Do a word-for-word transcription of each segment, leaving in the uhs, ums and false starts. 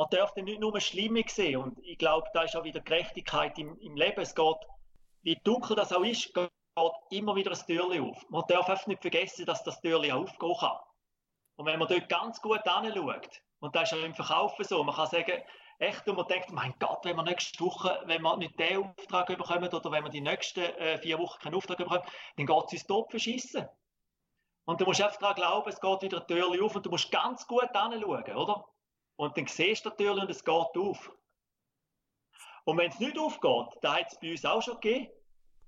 man dürfte nicht nur Schlimme sehen. Und ich glaube, da ist auch wieder Gerechtigkeit im, im Leben. Es geht, wie dunkel das auch ist, geht immer wieder ein Türchen auf. Man darf einfach nicht vergessen, dass das Türchen auch aufgehen kann. Und wenn man dort ganz gut hinschaut, und das ist auch im Verkaufen so, man kann sagen, echt, und man denkt, mein Gott, wenn wir nächste Woche, wenn wir nicht den Auftrag bekommen oder wenn wir die nächsten äh, vier Wochen keinen Auftrag bekommen, dann geht es uns top verschissen. Und du musst einfach daran glauben, es geht wieder eine Türchen auf und du musst ganz gut hinschauen, oder? Und dann siehst du die Türchen und es geht auf. Und wenn es nicht aufgeht, da hat es bei uns auch schon gegeben,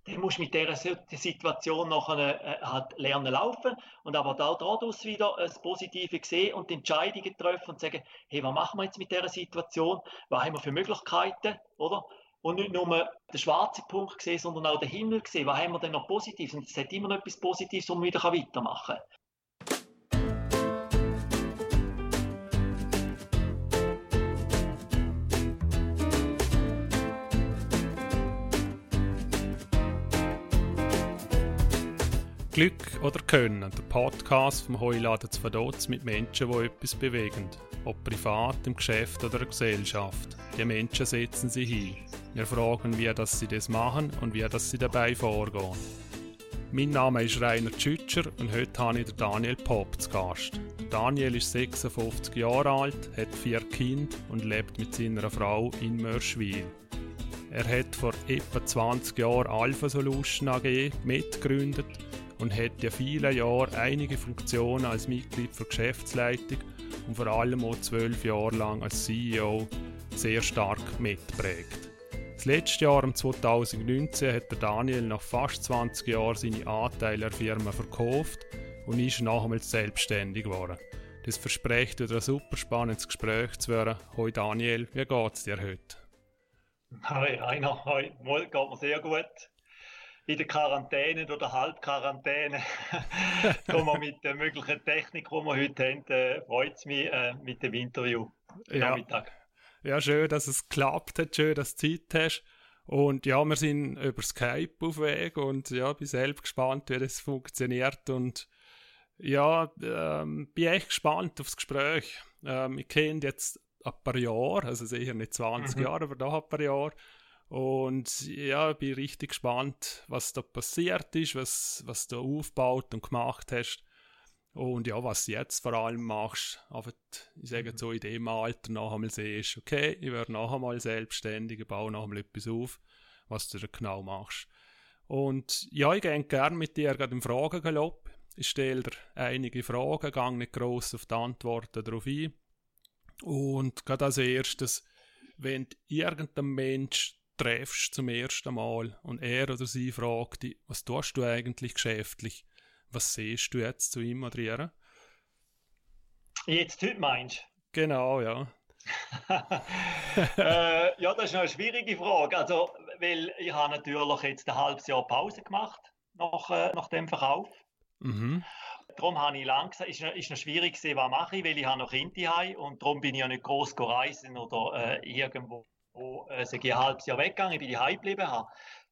dann musst du mit dieser Situation nachher äh, halt lernen laufen und aber da daraus wieder das Positive sehen und Entscheidungen treffen und sagen, hey, was machen wir jetzt mit dieser Situation, was haben wir für Möglichkeiten, oder? Und nicht nur den schwarzen Punkt sehen, sondern auch den Himmel sehen, was haben wir denn noch Positives, und es hat immer noch etwas Positives, um wieder weitermachen kann. Glück oder Können, der Podcast vom Heuladen zu Vaduz mit Menschen, die etwas bewegen. Ob privat, im Geschäft oder in der Gesellschaft. Die Menschen setzen sie hin. Wir fragen, wie dass sie das machen und wie dass sie dabei vorgehen. Mein Name ist Reiner Tschütscher und heute habe ich Daniel Popp zu Gast. Daniel ist sechsundfünfzig Jahre alt, hat vier Kinder und lebt mit seiner Frau in Mörschwil. Er hat vor etwa zwanzig Jahren Alpha Solution A G mitgegründet und hat ja viele Jahre einige Funktionen als Mitglied der Geschäftsleitung und vor allem auch zwölf Jahre lang als C E O sehr stark mitprägt. Das letzte Jahr, zweitausendneunzehn, hat Daniel nach fast zwanzig Jahren seine Anteile an Firma verkauft und ist nochmals selbstständig geworden. Das verspricht wieder ein super spannendes Gespräch zu werden. Hoi Daniel, wie geht's dir heute? Hoi Rainer, hoi, wohl geht mir sehr gut. In der Quarantäne oder Halbquarantäne kommen wir mit der möglichen Technik, die wir heute haben. Äh, freut es mich äh, mit dem Interview am ja. Nachmittag. Ja, schön, dass es geklappt hat, schön, dass du Zeit hast. Und ja, wir sind über Skype auf Weg und ja, bin selbst gespannt, wie das funktioniert. Und ja, ähm, bin echt gespannt auf das Gespräch. Ähm, ich kenne jetzt ein paar Jahre, also sicher nicht zwanzig mhm. Jahre, aber doch ein paar Jahre. Und ja, ich bin richtig gespannt, was da passiert ist, was, was du aufgebaut und gemacht hast. Und ja, was du jetzt vor allem machst. Aber ich sage jetzt so, in dem Alter noch einmal siehst, okay, ich werde noch einmal selbstständig, ich baue noch einmal etwas auf, was du da genau machst. Und ja, ich gehe gerne mit dir gerade im Fragengalopp. Ich stelle dir einige Fragen, gehe nicht gross auf die Antworten darauf ein. Und gerade als erstes, wenn irgendein Mensch treffst zum ersten Mal und er oder sie fragt dich, was tust du eigentlich geschäftlich? Was siehst du jetzt zu ihm oder ihr? Jetzt heute meinst du? Genau, ja. äh, ja, das ist eine schwierige Frage. Also, weil ich habe natürlich jetzt ein halbes Jahr Pause gemacht nach, äh, nach dem Verkauf. Mhm. Darum habe ich langsam, ist noch, ist noch schwierig gesehen, was mache ich, weil ich habe noch Kinder habe und darum bin ich ja nicht groß reisen oder äh, irgendwo. Wo äh, ich ein halbes Jahr weggegangen bin, ich daheim geblieben, habe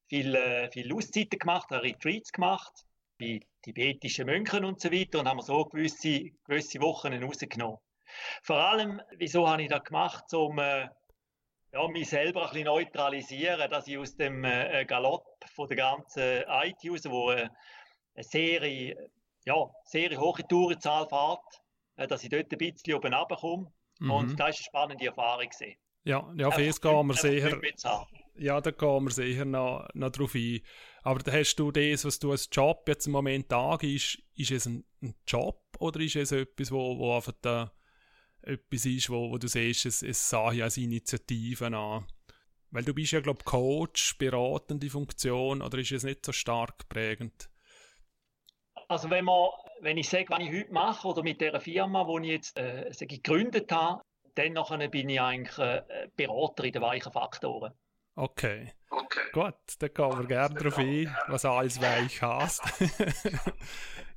viele äh, viel Auszeiten gemacht, habe Retreats gemacht, bei tibetischen Mönchen und so weiter und haben wir so gewisse, gewisse Wochen rausgenommen. Vor allem, wieso habe ich das gemacht, um äh, ja, mich selber ein bisschen neutralisieren, dass ich aus dem äh, Galopp von der ganzen I T raus, wo äh, eine sehr, ja, sehr hohe Tourenzahl fährt, äh, dass ich dort ein bisschen oben runterkomme. Mhm. Und das war eine spannende Erfahrung gewesen. Ja, ja, auf das gehen wir sicher, ja, da gehen wir sicher noch, noch drauf ein. Aber hast du das, was du als Job jetzt im Moment angibst, ist es ein, ein Job oder ist es etwas, wo, wo einfach da etwas ist, wo, wo du siehst, es, es sah ja als Initiative an? Weil du bist ja, glaube ich, Coach, beratende Funktion, oder ist es nicht so stark prägend? Also wenn, man, wenn ich sage, was ich heute mache oder mit der Firma, die ich jetzt äh, gegründet habe, dann nachher bin ich eigentlich äh, Berater in den weichen Faktoren. Okay. okay. Gut, dann gehen wir gerne darauf ein, was alles weich heisst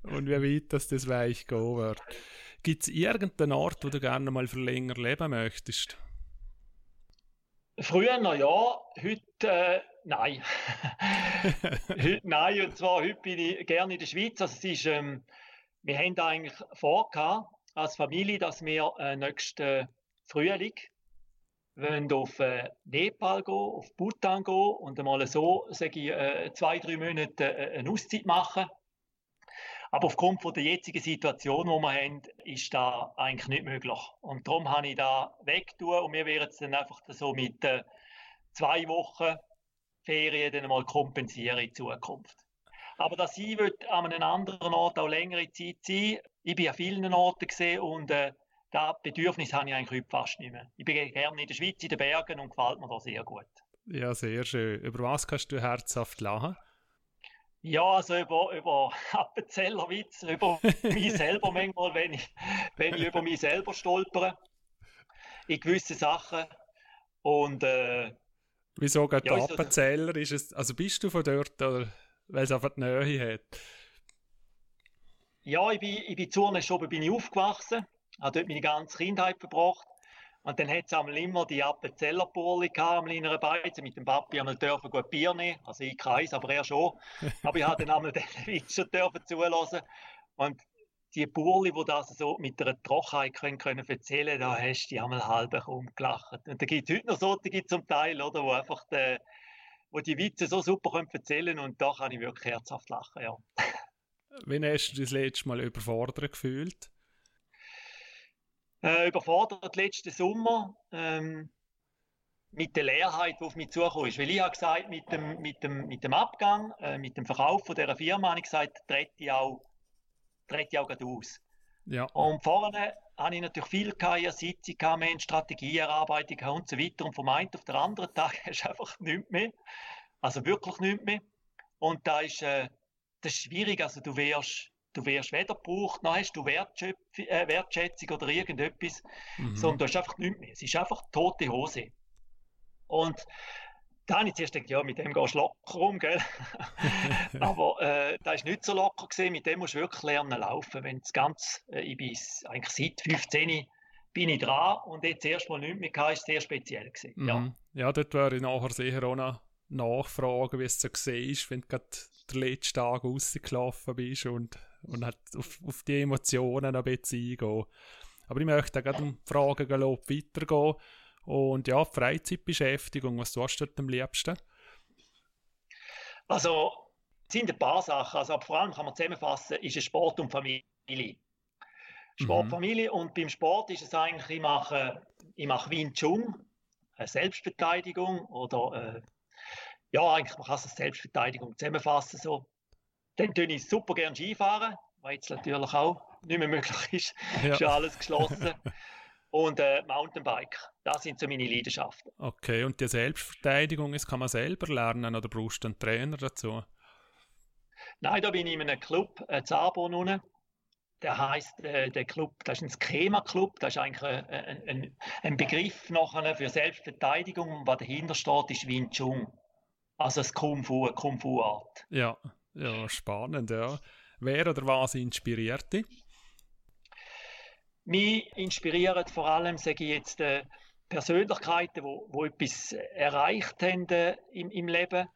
und wie weit das, das weich gehen wird. Gibt es irgendeinen Ort, wo du gerne mal für länger leben möchtest? Früher noch ja, heute äh, nein. Heute nein, und zwar heute bin ich gerne in der Schweiz. Also es ist, ähm, wir haben eigentlich vorgehabt, als Familie, dass wir äh, nächsten Frühling wollen auf äh, Nepal gehen, auf Bhutan gehen und einmal so, sage ich, äh, zwei, drei Monate äh, eine Auszeit machen. Aber aufgrund von der jetzigen Situation, die wir haben, ist das eigentlich nicht möglich. Und darum habe ich das weggetan und wir werden es dann einfach so mit äh, zwei Wochen Ferien dann mal kompensieren in Zukunft. Aber dass ich an einem anderen Ort auch längere Zeit sein, ich bin an vielen Orten gesehen und äh, das Bedürfnis habe ich eigentlich heute fast nicht mehr. Ich bin gerne in der Schweiz, in den Bergen und gefällt mir da sehr gut. Ja, sehr schön. Über was kannst du herzhaft lachen? Ja, also über, über Appenzeller Witz, über mich selber manchmal, wenn ich, wenn ich über mich selber stolpere. In gewisse Sachen. Und äh, wieso geht ja, der Appenzeller? Ist es, also bist du von dort, oder weil es einfach die Nähe hat? Ja, ich bin, ich bin zu einer Schobe bin ich aufgewachsen, habe dort meine ganze Kindheit verbracht. Und dann hat es einmal immer die Appenzeller Burli am kleineren Beizen. Mit dem Papi einmal dürfen gut Bier nehmen. Also ich kreis, aber er schon. Aber ich durfte dann einmal den Witz schon zulassen. Und die Burli, die das so mit einer Trockenheit können, können erzählen, da hast du die einmal halb umgelacht. Und da gibt es heute noch solche zum Teil, oder, wo einfach die, wo die Witze so super können erzählen können. Und da kann ich wirklich herzhaft lachen, ja. Wann hast du dich das letzte Mal überfordert gefühlt? Äh, überfordert letzten Sommer ähm, mit der Leerheit, die auf mich zugekommen ist. Weil ich habe gesagt, mit dem, mit dem, mit dem Abgang, äh, mit dem Verkauf von dieser Firma, habe ich gesagt, trete ich auch, trete ich auch gerade aus. Ja. Und vorne hatte ich natürlich viel in Sitzungen, Strategieerarbeitung und so weiter. Und vom einen auf den anderen Tag hast du einfach nichts mehr. Also wirklich nichts mehr. Und da ist, äh, das ist schwierig. Also du wirst... Du wirst weder gebraucht, noch hast du Wertschätzung oder irgendetwas, mhm. sondern du hast einfach nichts mehr. Es ist einfach tote Hose. Und dann habe ich zuerst gedacht, ja, mit dem gehst du locker rum, gell? Aber äh, das war nicht so locker gewesen. Mit dem musst du wirklich lernen laufen. Wenn das Ganze, äh, ich bin eigentlich seit fünfzehn bin ich dran und jetzt erstmal nichts mehr hatte, war sehr speziell gewesen. Mhm. Ja. ja, dort wäre ich nachher sicher auch noch nachfragen, wie es so gesehen ist, wenn du gerade den letzten Tag rausgelaufen bist und Und halt auf, auf die Emotionen ein bisschen eingehen. Aber ich möchte auch gerade um Fragen galopp weitergehen. Und ja, Freizeitbeschäftigung, was tust du dort am liebsten? Also, es sind ein paar Sachen. Also, vor allem kann man zusammenfassen, ist es Sport und Familie. Sport, mhm. Familie. Und beim Sport ist es eigentlich, ich mache, ich mache Wing Chun, Selbstverteidigung oder, äh, ja, eigentlich man kann es als Selbstverteidigung zusammenfassen, so. Dann tue ich super gerne Skifahren, weil jetzt natürlich auch nicht mehr möglich ist. Ja. Schon alles geschlossen. Und äh, Mountainbike. Das sind so meine Leidenschaften. Okay, und die Selbstverteidigung, das kann man selber lernen oder brauchst du einen Trainer dazu? Nein, da bin ich in einem Club, äh, Zabon unten. Der heisst, äh, der Club, das ist ein Schema-Club. Das ist eigentlich ein, ein, ein Begriff nachher für Selbstverteidigung. Und was dahinter steht, ist Wing Chun. Also das Kung-Fu, eine Kung-Fu-Art. Ja. Ja, spannend, ja. Wer oder was inspiriert dich? Mich inspirieren vor allem, sage ich jetzt, äh, Persönlichkeiten, die wo, wo etwas erreicht haben äh, im, im Leben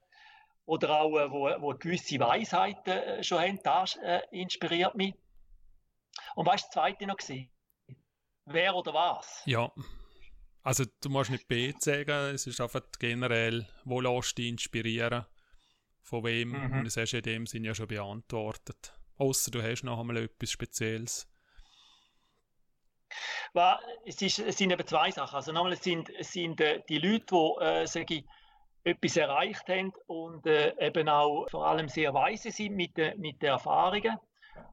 oder auch, äh, wo, wo gewisse Weisheiten äh, schon haben. Das äh, inspiriert mich. Und weißt du, das Zweite noch gewesen? Wer oder was? Ja, also du musst nicht B sagen, es ist einfach generell, wo lässt dich inspirieren? Von wem, mhm. und das hast du in dem Sinn ja schon beantwortet. Ausser du hast noch einmal etwas Spezielles. Well, es, ist, es sind eben zwei Sachen. Also nochmal, es sind, es sind äh, die Leute, die äh, sage ich, etwas erreicht haben und äh, eben auch vor allem sehr weise sind mit, äh, mit den Erfahrungen.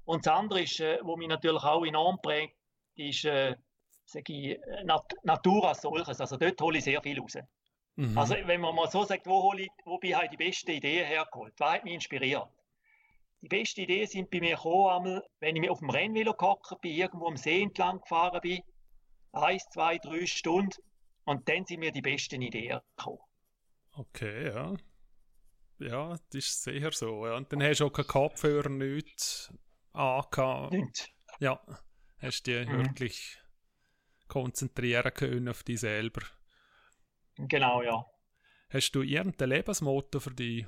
Und das andere ist, äh, was mich natürlich auch enorm prägt, ist äh, sage ich, Nat- Natur als solches. Also dort hole ich sehr viel raus. Mhm. Also wenn man mal so sagt, wo hole ich, wobei habe ich die besten Ideen hergeholt? Was hat mich inspiriert? Die besten Ideen sind bei mir gekommen, einmal, wenn ich mir auf dem Rennvelo gehockt bin, irgendwo am See entlang gefahren bin, eins, zwei, drei Stunden, und dann sind mir die besten Ideen gekommen. Okay, ja. Ja, das ist sicher so. Ja. Und dann hast du auch keinen Kopfhörer, nichts angehabt. Nicht. Ja, hast dich mhm. wirklich konzentrieren können auf dich selber. Genau, ja. Hast du irgendein Lebensmotto für dich?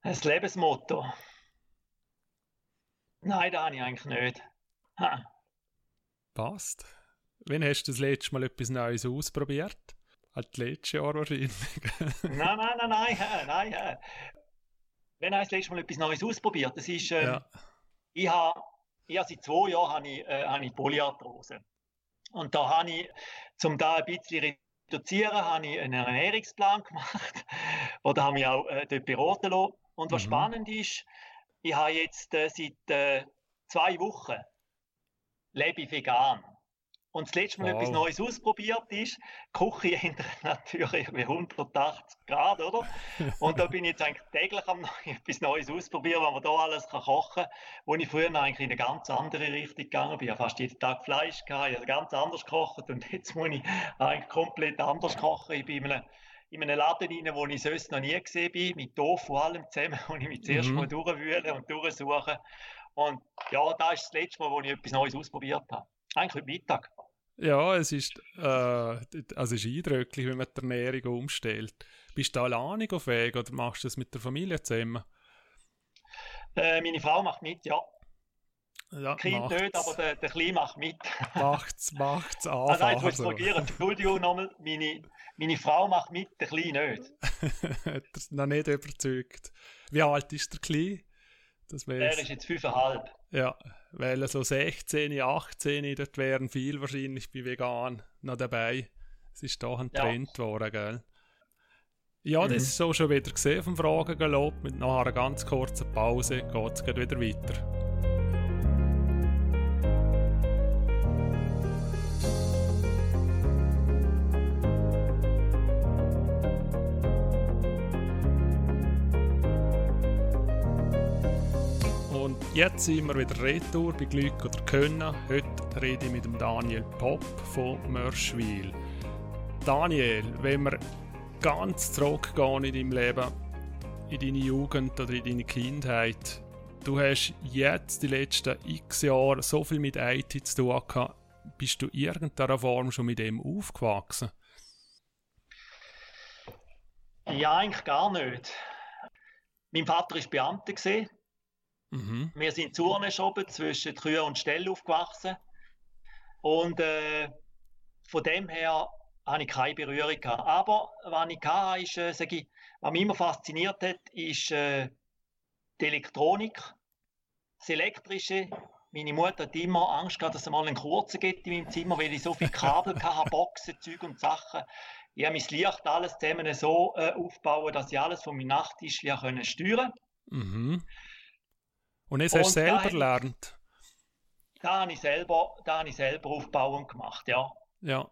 Ein Lebensmotto? Nein, das habe ich eigentlich nicht. Ha. Passt. Wann hast du das letzte Mal etwas Neues ausprobiert? Als das letzte Jahr wahrscheinlich. nein, nein, nein, nein, nein. nein. Wann hast du das letzte Mal etwas Neues ausprobiert? Das ist, ähm, ja. ich habe, ich habe seit zwei Jahren habe ich, äh, habe ich Polyarthrose. Und da habe ich, um da ein bisschen reduzieren, habe ich einen Ernährungsplan gemacht. Oder habe mich auch äh, dort beraten lassen. Und was mhm. spannend ist, ich habe jetzt äh, seit äh, zwei Wochen lebe vegan. Und das letzte Mal wow. etwas Neues ausprobiert ist, die Küche ändert natürlich irgendwie hundertachtzig Grad, oder? Und da bin ich jetzt eigentlich täglich am etwas Neues ausprobieren, weil man da alles kann kochen kann, wo ich früher eigentlich in eine ganz andere Richtung gegangen bin. Ich habe fast jeden Tag Fleisch gehabt, ich habe ganz anders gekocht und jetzt muss ich eigentlich komplett anders kochen. Ich bin in einem, in einem Laden rein, wo ich sonst noch nie gesehen bin, mit Tofu und allem zusammen, wo ich mich zuerst mhm. mal durchwühle und durchsuche. Und ja, das ist das letzte Mal, wo ich etwas Neues ausprobiert habe. Eigentlich heute Mittag. Ja, es ist, äh, also es ist eindrücklich, wenn man die Ernährung umstellt. Bist du alleine auf Weg oder machst du das mit der Familie zusammen? Äh, meine Frau macht mit, ja. ja Kind nicht, aber der, der Kleine macht mit. Macht's, macht's an. Ah, nein, ich wollte es korrigieren. Entschuldigung nochmal, meine, meine Frau macht mit, der Kleine nicht. Noch nicht überzeugt. Wie alt ist der Kleine? Er ist jetzt fünfeinhalb. Ja, weil so sechzehn, achtzehn, dort wären viel wahrscheinlich bei vegan noch dabei. Es ist doch ein Trend geworden, gell? Ja, mhm. das ist so schon wieder gesehen vom Fragengalopp. Mit nachher einer ganz kurzen Pause geht es wieder weiter. Jetzt sind wir wieder retour bei Glück oder Können. Heute rede ich mit dem Daniel Popp von Mörschwil. Daniel, wenn wir ganz zurückgehen in deinem Leben, in deine Jugend oder in deine Kindheit, du hast jetzt die letzten x Jahre so viel mit I T zu tun gehabt. Bist du in irgendeiner Form schon mit dem aufgewachsen? Ja, eigentlich gar nicht. Mein Vater war Beamter. Mhm. Wir sind zu Urne geschoben, zwischen Kühe und Ställe aufgewachsen. Und äh, von dem her hatte ich keine Berührung. Aber was ich hatte, ist, äh, sag ich, was mich immer fasziniert hat, ist äh, die Elektronik, das Elektrische. Meine Mutter hat immer Angst gehabt, dass es mal einen Kurzen gibt in meinem Zimmer, weil ich so viele Kabel hatte, Boxen, Zeug und Sachen. Ich habe mein Licht alles zusammen so äh, aufgebaut, dass ich alles von meinem Nachttisch steuern konnte. Mhm. Und jetzt hast du selber da gelernt? Da habe ich selber, da habe ich selber aufbauen gemacht, ja. Ja.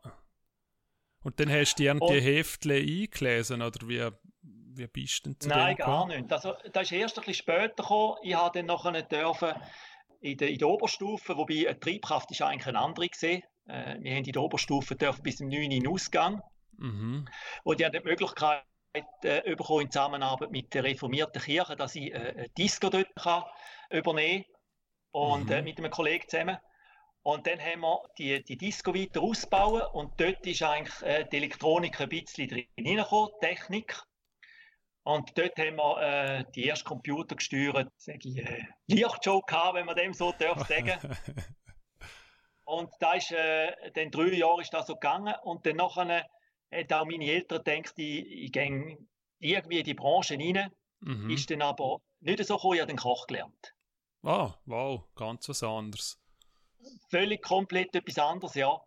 Und dann hast du dir die Heftchen eingelesen, oder wie, wie bist du denn zu dem Nein, gar gekommen? Nicht. Also, das ist erst ein bisschen später gekommen. Ich durfte dann nachher dürfen in der, in der Oberstufe, wobei eine Treibkraft ist eigentlich eine andere gewesen. Äh, wir haben in der Oberstufe dürfen bis zum neunten in Ausgang. Mhm. Und ich hatte die Möglichkeit, Äh, bekommen in Zusammenarbeit mit der reformierten Kirche, dass ich äh, eine Disco dort kann übernehmen und mhm. äh, mit einem Kollegen zusammen. Und dann haben wir die, die Disco weiter ausbauen und dort ist eigentlich äh, die Elektronik ein bisschen drin hineingekommen, Technik. Und dort haben wir äh, die ersten Computer gesteuert, sage ich, äh, Lichtshow gehabt, wenn man dem so darf sagen. Und da ist äh, dann drei Jahre ist das so gegangen und dann nachher hat auch meine Eltern gedacht, ich, ich gehe irgendwie in die Branche rein. Mhm. Ist dann aber nicht so gekommen, ich habe den Koch gelernt. Ah, wow, ganz was anderes. Völlig komplett etwas anderes, ja.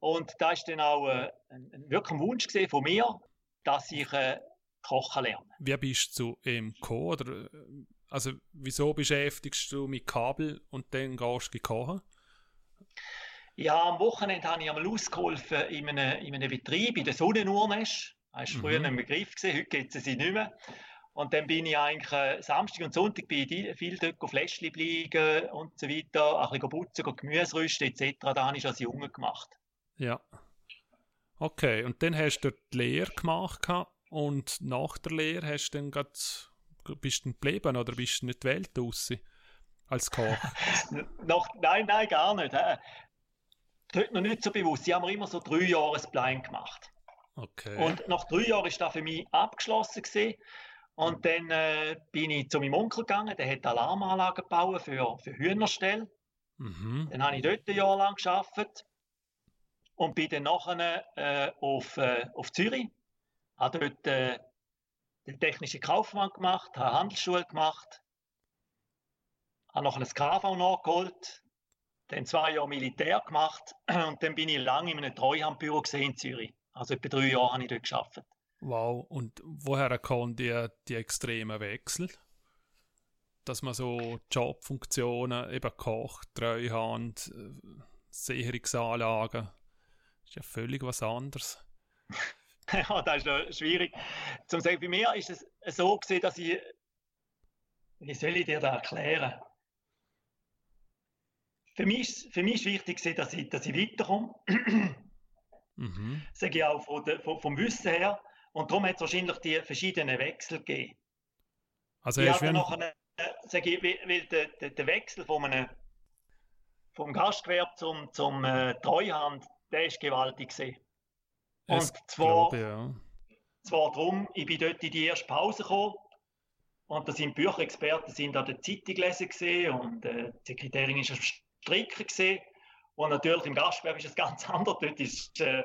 Und da war dann auch äh, ein, wirklich ein Wunsch von mir, dass ich äh, kochen lerne. Wie bist du im Koch? Oder, also, wieso beschäftigst du mit Kabel und dann gehst du kochen? Ja, am Wochenende habe ich einmal ausgeholfen in einem, in einem Betrieb, in der Sonnenurne. Das war früher mhm. ein Begriff, heute gibt es sie nicht mehr. Und dann bin ich eigentlich Samstag und Sonntag bin ich viel dort Fläschchen bleiben und so weiter, ein bisschen putzen, Gemüse rüsten et cetera. Da habe ich als Junge gemacht. Ja. Okay, und dann hast du die Lehre gemacht und nach der Lehre hast du dann grad, bist du geblieben oder bist du nicht die Welt raus als Koch? nein, nein, gar nicht. He. Heute noch nicht so bewusst. Ich habe mir immer so drei Jahre einen Plan gemacht. Okay. Und nach drei Jahren war das für mich abgeschlossen. Gewesen. Und dann äh, bin ich zu meinem Onkel gegangen. Der hat Alarmanlagen gebaut für, für Hühnerställe. Mhm. Dann habe ich dort ein Jahr lang gearbeitet. und bin dann nachher äh, auf, äh, auf Zürich. Habe dort äh, den technischen Kaufmann gemacht, habe Handelsschule gemacht, habe noch ein K V nachgeholt, dann zwei Jahre Militär gemacht und dann bin ich lange in einem Treuhandbüro gesehen in Zürich. Also etwa drei Jahre habe ich dort gearbeitet. Wow, und woher kam die, die extremen Wechsel? Dass man so Jobfunktionen, eben Koch, Treuhand, Sicherungsanlagen, ist ja völlig was anderes. Ja, das ist ja schwierig. Zum sagen, bei mir ist es so gewesen, dass ich, wie soll ich dir das erklären? Für mich, für mich ist wichtig gewesen, dass ich, dass ich weiterkomme. Mhm. Das sage ich auch von der, von, vom Wissen her. Und darum hat es wahrscheinlich die verschiedenen Wechsel gegeben. Also ich habe noch eine, sage ich, weil der, der, der Wechsel von einem, vom Gastgewerbe zum, zum äh, Treuhand, der ist gewaltig gewesen. Und zwar, glaube, ja. zwar darum, ich bin dort in die erste Pause gekommen und da sind Bücherexperten, sind an der Zeitung gelesen gewesen und äh, die Sekretärin ist am Stricken gewesen. Und natürlich im Gastgewerbe ist es ganz anders, dort ist äh,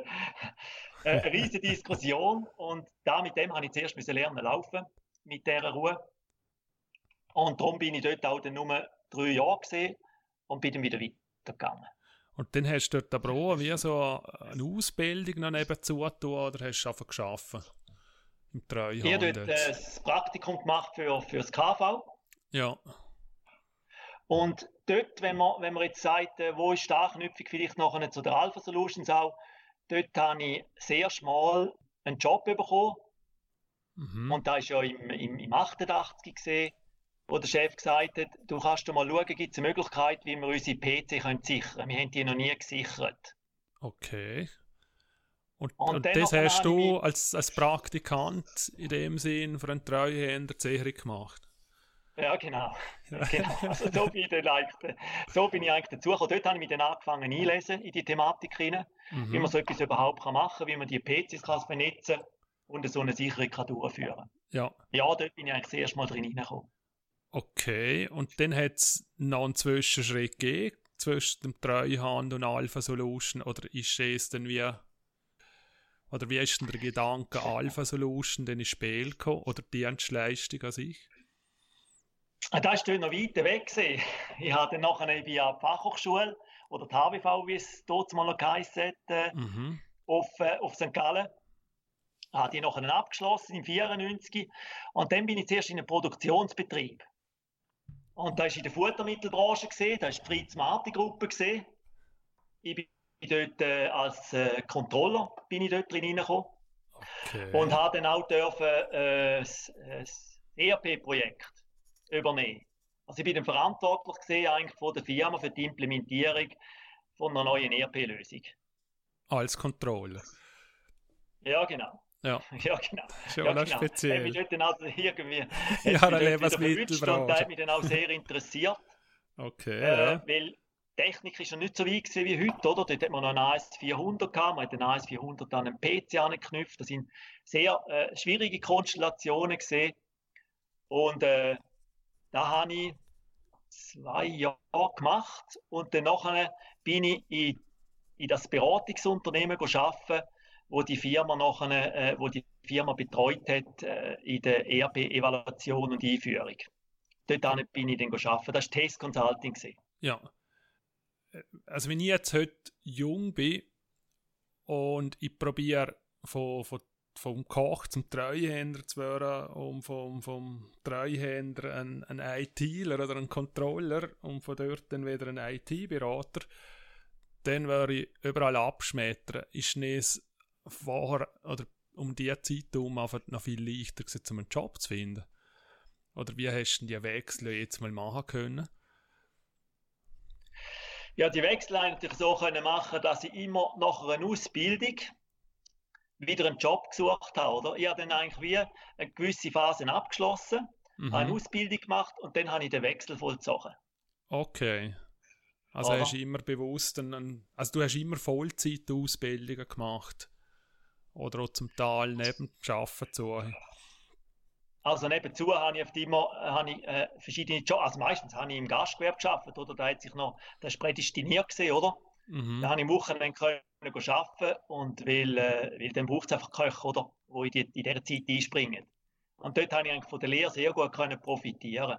eine riesige Diskussion und da mit dem habe ich zuerst lernen laufen, mit dieser Ruhe. Und darum bin ich dort auch dann nur drei Jahre gewesen und bin dann wieder weitergegangen. Und dann hast du dort aber auch wie so eine Ausbildung noch nebenzu getan oder hast du einfach gearbeitet? Im Treuhand? Ich habe dort äh, das Praktikum gemacht für, für das K V. Ja. Und dort, wenn man, wenn man jetzt sagt, wo ist die Anknüpfung vielleicht nachher zu der Alpha Solutions auch, dort habe ich das erste Mal einen Job bekommen. Mhm. Und das war ja im, im, im achtundachtzig gewesen, wo der Chef gesagt hat, du kannst mal schauen, gibt es eine Möglichkeit, wie wir unsere P C können sichern können. Wir haben die noch nie gesichert. Okay. Und, und, und das hast du als, als Praktikant in dem Sinn für einen Treuhänder die Sicherung gemacht? Ja, genau. genau. Also so, bin ich dann eigentlich, so bin ich eigentlich dazugekommen. Dort habe ich mich dann angefangen einlesen in die Thematik rein, mhm. wie man so etwas überhaupt machen kann, wie man die P Cs kann benutzen und so eine Sicherung kann durchführen kann. Ja. ja, dort bin ich eigentlich das erste Mal drin reingekommen. Okay, und dann hat es noch einen Zwischenschritt gegeben zwischen dem Treuhand und Alpha Solution oder ist es dann wie, oder wie ist denn der Gedanke Alpha Solution dann ins Spiel gekommen oder die Dienstleistung an sich? Das war noch weit weg. Ich habe dann nachher bei der Fachhochschule oder die H W V, wie es dort mal noch geheißen hat, mhm. auf, auf Sankt Gallen. Ich habe die nachher abgeschlossen, im vierundneunzig. Und dann bin ich zuerst in einem Produktionsbetrieb. Und das war in der Futtermittelbranche, das war die Fritz Marti Gruppe. Ich bin dort äh, als äh, Controller bin ich dort drin hineingekommen. Okay. Und habe dann auch dürfen, äh, das, das E R P-Projekt übernehmen. Also ich bin dann verantwortlich gewesen, eigentlich von der Firma für die Implementierung von einer neuen E R P-Lösung. Als Controller. Ja, genau. Ja, ja genau. Schon ja, genau. speziell. Mich dort dann also irgendwie, ja, dann Lebensmittelbranche. Und das hat mich dann auch sehr interessiert. Okay, äh, ja. Weil Technik ist ja nicht so weit wie heute, oder? Dort hat man noch einen A S vierhundert gehabt, man hat den A S vierhundert an einen P C angeknüpft. Das sind sehr äh, schwierige Konstellationen gewesen. Und äh, da habe ich zwei Jahre gemacht und dann nachher bin ich in, in das Beratungsunternehmen gearbeitet, wo die Firma nachher, äh, wo die Firma betreut hat äh, in der E R P-Evaluation und Einführung. Dort bin ich dann gearbeitet. Das war Test Consulting. Ja. Also wenn ich jetzt heute jung bin und ich probiere von, von vom Koch zum Treuhänder zu werden, um vom, vom Treuhänder einen, einen ITler oder einen Controller und von dort dann wieder einen I T-Berater, dann wäre ich überall abschmettern. Ist es vorher oder um diese Zeit herum noch viel leichter gewesen, um einen Job zu finden? Oder wie hast du die Wechsel jetzt mal machen können? Ja, die Wechsel konnte ich natürlich so machen, dass ich immer nach einer Ausbildung wieder einen Job gesucht habe, oder? Ich habe dann eigentlich wie eine gewisse Phase abgeschlossen, mhm. habe eine Ausbildung gemacht und dann habe ich den Wechsel vollzogen. Okay. Also hast du immer bewusst einen, also du hast immer Vollzeit-Ausbildungen gemacht oder auch zum Teil neben dem Arbeiten zu. Also nebenzu habe ich immer habe ich, äh, verschiedene Jobs, also meistens habe ich im Gastgewerbe gearbeitet, oder? Da hat sich noch, das war prädestiniert gewesen, oder? Mhm. Da habe ich Wochenende können arbeiten und weil, äh, weil dann braucht es einfach Köche, oder, die in, die in dieser Zeit einspringen. Und dort habe ich eigentlich von der Lehre sehr gut können profitieren.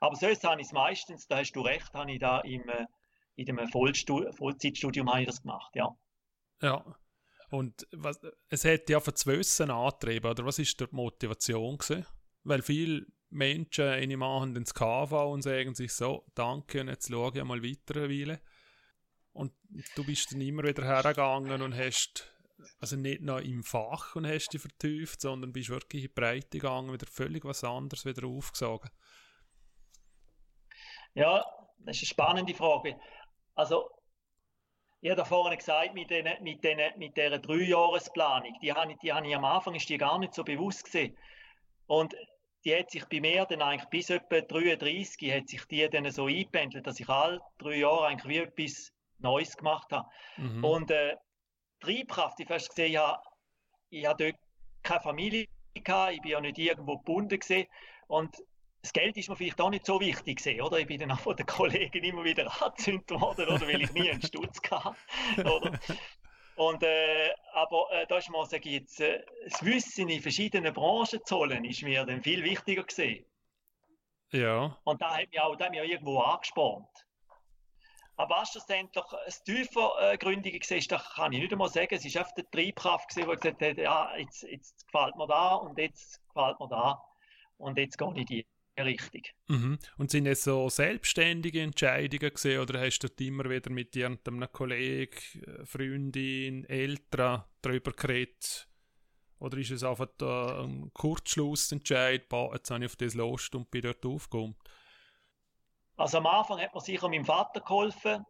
Aber sonst habe ich es meistens, da hast du recht, habe ich da im, äh, in dem Vollstu- Vollzeitstudium habe ich das gemacht, ja. Ja. Und was, es hat ja für das Wissen angetrieben, oder was war die Motivation gewesen? Weil viele Menschen reinmachen ins K V und sagen sich so, danke, und jetzt schaue ich mal weiter eine Weile. Und du bist dann immer wieder hergegangen und hast, also nicht nur im Fach und hast dich vertieft, sondern bist wirklich in die Breite gegangen, wieder völlig was anderes wieder aufgesogen. Ja, das ist eine spannende Frage. Also, ich habe da vorhin gesagt, mit dieser mit mit Dreijahresplanung, die habe ich, die habe ich am Anfang ist die gar nicht so bewusst gesehen. Und die hat sich bei mir dann eigentlich bis etwa dreiunddreißig hat sich die dann so eingependelt, dass ich alle drei Jahre eigentlich wie etwas Neues gemacht habe. Mhm. Und äh, Treibkraft, ich habe gesehen, ich habe, ich habe dort keine Familie gehabt, ich bin ja nicht irgendwo gebunden gewesen. Und das Geld ist mir vielleicht auch nicht so wichtig gewesen, oder? Ich bin dann auch von den Kollegen immer wieder angezündet worden, oder? Weil ich nie einen Stutz hatte, oder? Und, äh, aber äh, da ist mir, sage ich jetzt, äh, das Wissen in verschiedenen Branchen zu holen, ist mir dann viel wichtiger gewesen. Ja. Und da hat mich auch, da hat mich auch irgendwo angespornt. Aber was schlussendlich das Tiefergründige äh, war, das kann ich nicht einmal sagen. Es war einfach eine Treibkraft, die gesagt hat, ja, jetzt, jetzt gefällt mir da und jetzt gefällt mir da und jetzt gehe ich die Richtung. Mhm. Und sind es so selbstständige Entscheidungen gewesen, oder hast du immer wieder mit irgendeinem Kollegen, Freundin, Eltern darüber geredet? Oder ist es einfach ein Kurzschlussentscheid, bah, jetzt habe ich auf das Lust und bin dort aufgekommen? Also am Anfang hat man sicher meinem Vater geholfen,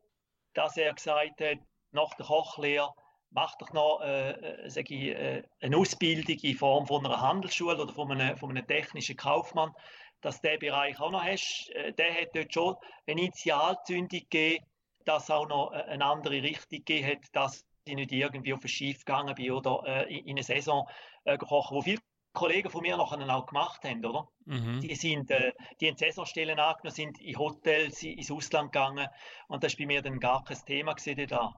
dass er gesagt hat, nach der Kochlehre mach doch noch äh, sage ich, äh, eine Ausbildung in Form von einer Handelsschule oder von einem, von einem technischen Kaufmann, dass du diesen Bereich auch noch hast. Der hat dort schon eine Initialzündung gegeben, dass es auch noch eine andere Richtung gegeben hat, dass ich nicht irgendwie auf ein Schiff gegangen bin oder äh, in eine Saison äh, gekocht, wo viele Kollegen von mir nachher auch gemacht haben, oder? Mhm. Die sind äh, die in Saisonstellen angenommen, sind in Hotels ins Ausland gegangen und das war bei mir dann gar kein Thema gewesen, da.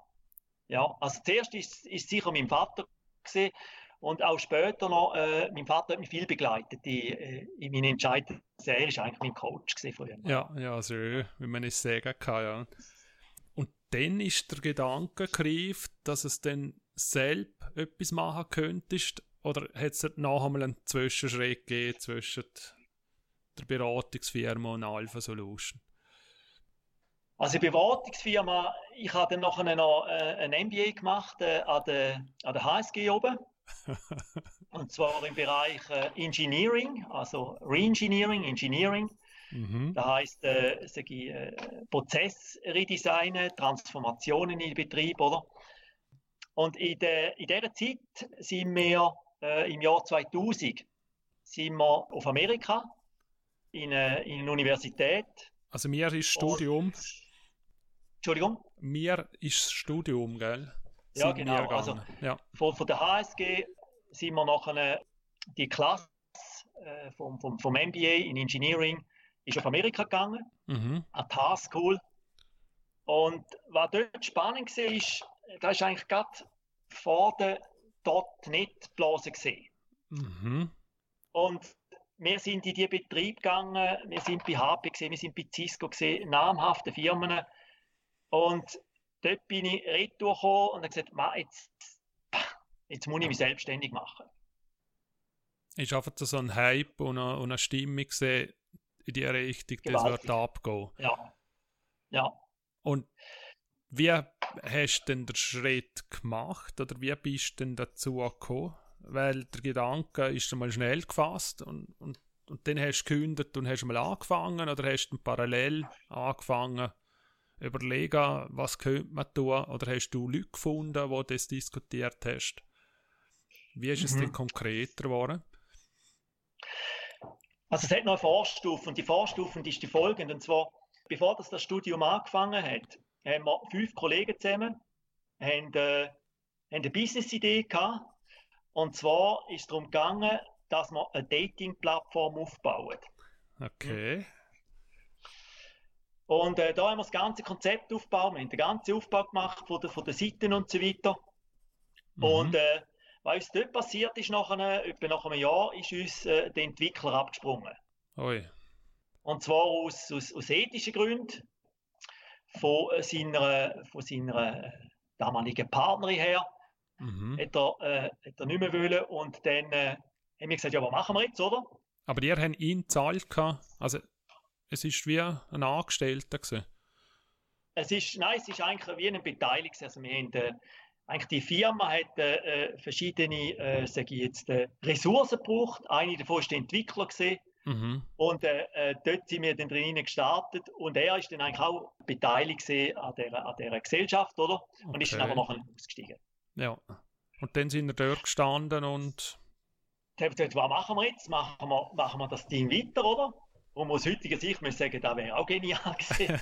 Ja, also zuerst ist es sicher mein Vater gewesen, und auch später noch, äh, mein Vater hat mich viel begleitet die, äh, in meinen Entscheidungen. Er war eigentlich mein Coach gewesen früher. Ja, ja, so, wie man es sagen kann. Ja. Und dann ist der Gedanke gereift, dass es dann selbst etwas machen könntest, oder hat es noch einmal einen Zwischenschritt gegeben zwischen der Beratungsfirma und Alpha Solution? Also die Beratungsfirma, ich habe dann nachher noch ein M B A gemacht äh, an der, an der H S G oben. Und zwar im Bereich äh, Engineering, also Reengineering, Engineering. Mhm. Das heisst, äh, sag ich, äh, Prozessredesignen, Transformationen in Betrieb, oder? Und in, de, in dieser Zeit sind wir äh, im Jahr zweitausend sind wir auf Amerika, in, äh, in eine Universität. Also mir ist Studium. Und, Entschuldigung? Mir ist Studium, gell? Ja, sind genau. Also ja. Von, von der H S G sind wir nachher die Klasse äh, vom, vom, vom M B A in Engineering ist auf Amerika gegangen, mhm. an die H S School. Und was dort spannend war, ist, da ist eigentlich gerade vor der Dot-Net-Blase gesehen. Mhm. Und wir sind in diesen Betrieb gegangen, wir sind bei H P gesehen, wir sind bei Cisco gesehen, namhafte Firmen. Und dort bin ich retour gekommen und habe gesagt, Ma, jetzt, jetzt muss ich mich selbstständig machen. Ist einfach so ein Hype und eine, und eine Stimmung gesehen, in die Richtung, gewaltig. Das wird abgehen. Ja. Ja. Und wie hast du denn den Schritt gemacht oder wie bist du denn dazu gekommen? Weil der Gedanke ist einmal schnell gefasst und, und, und dann hast du gekündigt und hast mal angefangen oder hast du parallel angefangen überlegen, was könnte man tun oder hast du Leute gefunden, die das diskutiert hast? Wie ist es mhm. denn konkreter geworden? Also es hat noch eine Vorstufe und die Vorstufe ist die folgende, und zwar, bevor das, das Studium angefangen hat, haben wir fünf Kollegen zusammen, haben, äh, haben eine Business-Idee gehabt. Und zwar ist es darum gegangen, dass wir eine Dating-Plattform aufbauen. Okay. Und äh, da haben wir das ganze Konzept aufgebaut, wir haben den ganzen Aufbau gemacht von, der, von den Seiten und so weiter. Mhm. Und äh, was uns dort passiert ist, nach einem, etwa nach einem Jahr, ist uns äh, der Entwickler abgesprungen. Oi. Und zwar aus, aus, aus ethischen Gründen, von seiner, von seiner damaligen Partnerin her, mhm. hat, er, äh, hat er nicht mehr wollen. Und dann äh, haben wir gesagt, ja, was machen wir jetzt, oder? Aber ihr habt ihn gezahlt, also es ist wie ein Angestellter gewesen. Es ist, nein, es ist eigentlich wie eine Beteiligung. Also wir haben, äh, eigentlich die Firma hat äh, verschiedene äh, sage ich jetzt, äh, Ressourcen gebraucht. Eine davon war der Entwickler gewesen. Mhm. Und äh, äh, dort sind wir dann drin gestartet und er ist dann eigentlich auch beteiligt an dieser, an dieser Gesellschaft, oder? Und okay. Ist dann aber noch ausgestiegen. Ja, und dann sind wir dort gestanden und... Was machen wir jetzt? Machen wir, machen wir das Ding weiter, oder? Und aus heutiger Sicht muss ich sagen, das wäre auch genial gewesen.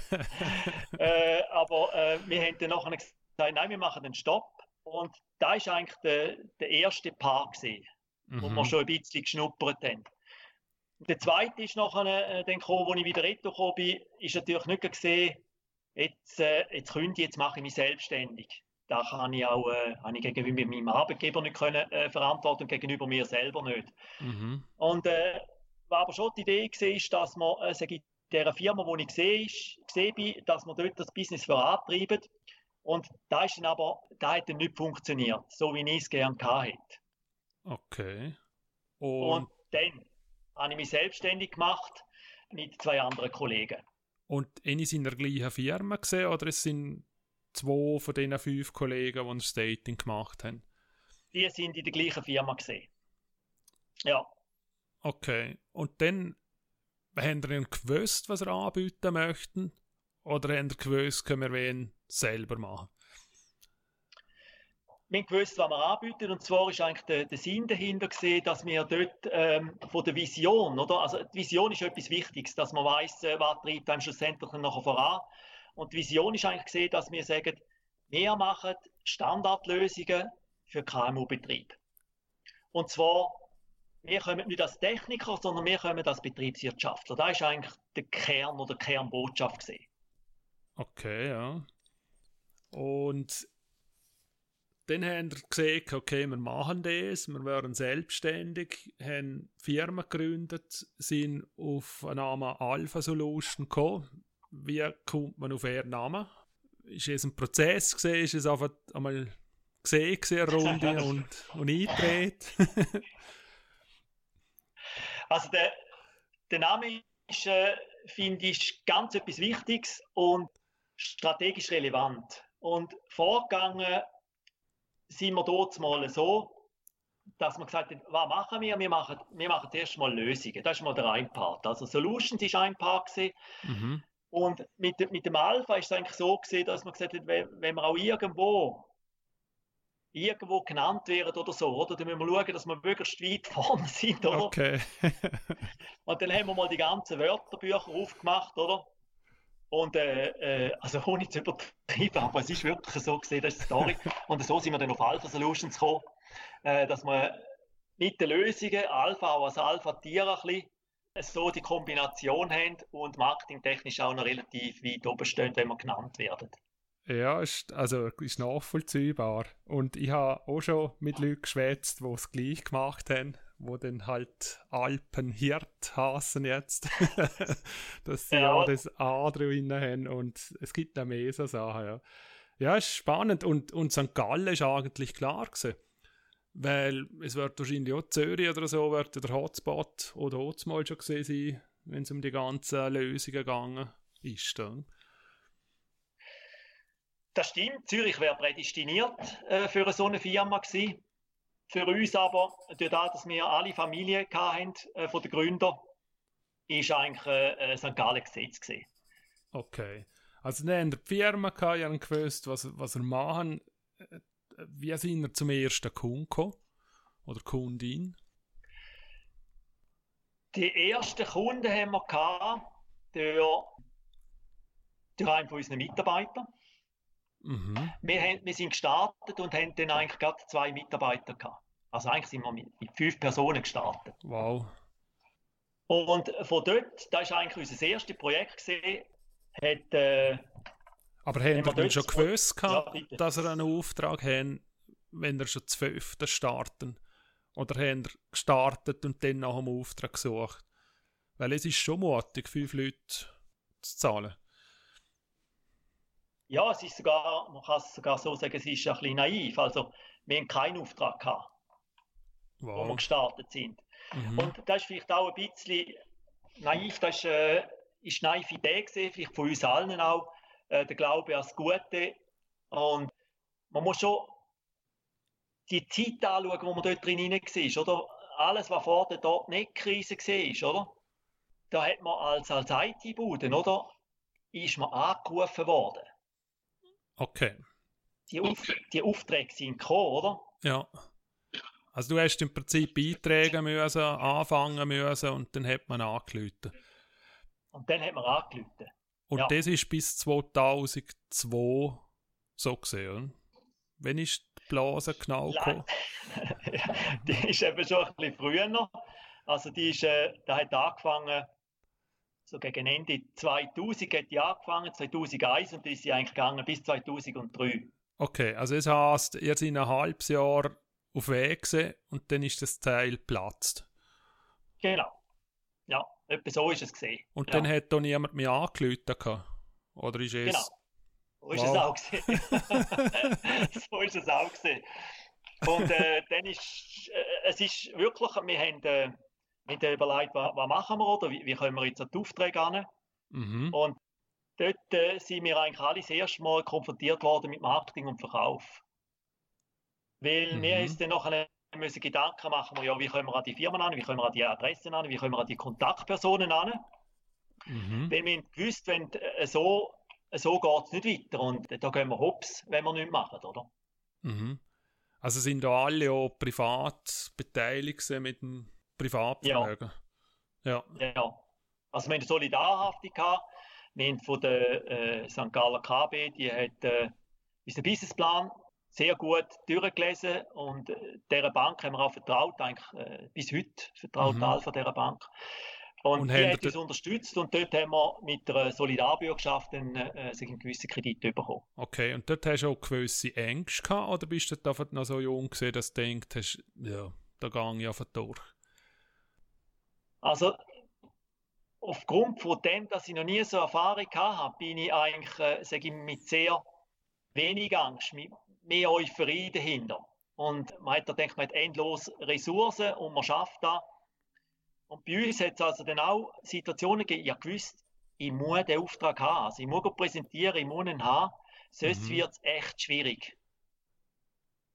äh, aber äh, wir haben dann nachher gesagt, nein, wir machen den Stopp. Und da war eigentlich der, der erste Part, gewesen, mhm. wo wir schon ein bisschen geschnuppert haben. Der zweite ist nachher, äh, dann gekommen, als ich wieder retour bin, ist natürlich nicht gesehen, jetzt, äh, jetzt könnte ich, jetzt mache ich mich selbstständig. Da kann ich auch äh, habe ich gegenüber meinem Arbeitgeber nicht können, äh, verantworten und gegenüber mir selber nicht. Mhm. Und äh, was aber schon die Idee war, ist, dass man äh, in dieser Firma, wo ich gesehen bin, dass man dort das Business vorantreiben. Und da ist dann aber, da hat dann nicht funktioniert, so wie ich es gerne gehabt hätte. Okay. Und, und dann habe ich mich selbstständig gemacht mit zwei anderen Kollegen. Und eine sind in der gleichen Firma gesehen, oder es sind zwei von diesen fünf Kollegen, die das Dating gemacht haben? Die sind in der gleichen Firma gesehen. Ja. Okay. Und dann haben sie gewusst, was sie anbieten möchten? Oder haben sie gewusst, können wir wen selber machen? Wir haben gewusst, was wir anbieten, und zwar war eigentlich der, der Sinn dahinter gewesen, dass wir dort ähm, von der Vision, oder? Also die Vision ist etwas Wichtiges, dass man weiss, äh, was treibt einem schlussendlich nachher voran. Und die Vision ist eigentlich gewesen, dass wir sagen, wir machen Standardlösungen für K M U-Betrieb. Und zwar, wir kommen nicht als Techniker, sondern wir kommen als Betriebswirtschaftler. Das war eigentlich der Kern oder die Kernbotschaft gewesen. Okay, ja. Und dann haben wir gesehen, okay, wir machen das, wir waren selbstständig, haben Firmen gegründet, sind auf den Namen Alpha Solution gekommen. Wie kommt man auf ihren Namen? Ist es ein Prozess gewesen? Ist es einfach einmal gesehen, eine Runde und, und eingetreten? Also der, der Name ist, äh, finde ich, ganz etwas Wichtiges und strategisch relevant. Und vorgegangen sind wir dort mal so, dass man gesagt hat, was machen wir? Wir machen, wir machen zuerst mal Lösungen. Das ist mal der eine Part. Also Solutions war ein Part. Mhm. Und mit, mit dem Alpha ist es eigentlich so gewesen, dass man gesagt hat, wenn wir auch irgendwo, irgendwo genannt werden oder so, oder, dann müssen wir schauen, dass wir möglichst weit vorne sind. Oder? Okay. Und dann haben wir mal die ganzen Wörterbücher aufgemacht, oder? Und äh, äh, also ohne zu übertreiben, aber es ist wirklich so gesehen, das ist die Story. Und so sind wir dann auf Alpha Solutions gekommen, äh, dass man mit den Lösungen Alpha auch als Alpha-Tier ein bisschen so die Kombination haben und marketingtechnisch auch noch relativ weit oben stehen, wenn wir genannt werden. Ja, ist, also ist nachvollziehbar. Und ich habe auch schon mit Leuten geschwätzt, die es gleich gemacht haben, wo dann halt Alpenhirt hassen jetzt, dass sie ja auch das A drin haben und es gibt noch mehr so Sachen. Ja, ja, ist spannend und, und Sankt Gallen ist eigentlich klar gewesen, weil es wird wahrscheinlich auch Zürich oder so wird der Hotspot oder Hotsmal schon gesehen sein, wenn es um die ganzen Lösungen gegangen ist. Dann. Das stimmt, Zürich wäre prädestiniert äh, für so eine Firma gewesen. Für uns aber, durch das, dass wir alle Familien hatten, äh, von den Gründern, ist eigentlich äh, Sankt Gallen gesetzt gewesen. Okay. Also dann haben die Firma gehabt, ja gewusst, was, was wir machen. Wie sind wir zum ersten Kunden gekommen? Oder Kundin? Die ersten Kunden haben wir gehabt durch, durch einen von unseren Mitarbeitern. Mhm. Wir, haben, wir sind gestartet und haben dann eigentlich gerade zwei Mitarbeiter gehabt. Also eigentlich sind wir mit, mit fünf Personen gestartet. Wow. Und von dort, das war eigentlich unser erstes Projekt gewesen, hat... Äh, Aber haben wir ihn schon gewusst, gehabt, ja, dass er einen Auftrag haben, wenn er schon zu fünften starten? Oder haben er gestartet und dann nach einem Auftrag gesucht? Weil es ist schon mutig, fünf Leute zu zahlen. Ja, es ist sogar, man kann es sogar so sagen, es ist ein bisschen naiv. Also, wir haben keinen Auftrag gehabt, wow. wo wir gestartet sind. Mhm. Und das ist vielleicht auch ein bisschen naiv, das war äh, eine naive Idee gewesen, vielleicht von uns allen auch. Der Glaube an das Gute. Und man muss schon die Zeit anschauen, wo man dort drin war. Oder? Alles, was vor der Dotnet-Krise war, oder? Da hat man als, als I T-Bude, oder? Ist man angerufen worden. Okay. Die, Auf, die Aufträge sind gekommen, oder? Ja. Also du hast im Prinzip beitragen müssen, anfangen müssen und dann hat man angerufen. Und dann hat man angerufen. Und ja. das ist bis zweitausendzwei so gesehen. Wann ist die Blase genau gekommen? Die ist eben schon ein bisschen früher. Also die ist, äh, da hat angefangen, so gegen Ende zweitausend hat die angefangen, zweitausendeins und die ist sie eigentlich gegangen bis zweitausenddrei. Okay, also das heisst, ihr seid ein halbes Jahr auf Weg gewesen und dann ist das Teil geplatzt. Genau, ja. Etwa so ist es gesehen. Und ja. dann hat da niemand mehr angerufen? Oder ist es... Genau. So ist wow. es auch gesehen. So ist es auch gesehen. Und äh, dann ist... Äh, es ist wirklich... Wir haben, äh, wir haben überlegt, was, was machen wir oder wie, wie können wir jetzt an die Aufträge hin? Mhm. Und dort äh, sind wir eigentlich alle das erste Mal konfrontiert worden mit Marketing und Verkauf. Weil mhm. wir uns dann nachher... Wir müssen Gedanken machen, ja, wie können wir an die Firmen an, wie können wir an die Adressen an, wie können wir an die Kontaktpersonen an. Mhm. Weil wir gewusst, wenn so, so geht es nicht weiter und da gehen wir hops, wenn wir nichts machen, oder? Mhm. Also sind da alle auch privat beteiligt mit dem Privatvermögen? Ja. Ja. ja. Also wir haben Solidarhaftung gehabt, wir haben von der äh, Sankt Galler K B, die hat äh, unseren Businessplan sehr gut durchgelesen und dieser Bank haben wir auch vertraut, eigentlich äh, bis heute vertraut mhm. Alpha dieser Bank. Und, und die hat uns unterstützt und dort haben wir mit der Solidarbürgschaft einen, äh, einen gewissen Kredit bekommen. Okay, und dort hast du auch gewisse Ängste gehabt oder bist du davon noch so jung gewesen, dass du denkst, hast, ja, da gehe ich einfach durch? Also, aufgrund von dem, dass ich noch nie so Erfahrung hatte, bin ich eigentlich äh, sag ich, mit sehr wenig Angst, mit mehr Euphorie dahinter. Und man hat da gedacht, man hat endlos Ressourcen und man schafft das. Und bei uns hat es also dann auch Situationen gegeben, ich habe gewusst, ich muss den Auftrag haben. Also ich muss ihn präsentieren, ich muss ihn haben, sonst mhm. wird es echt schwierig.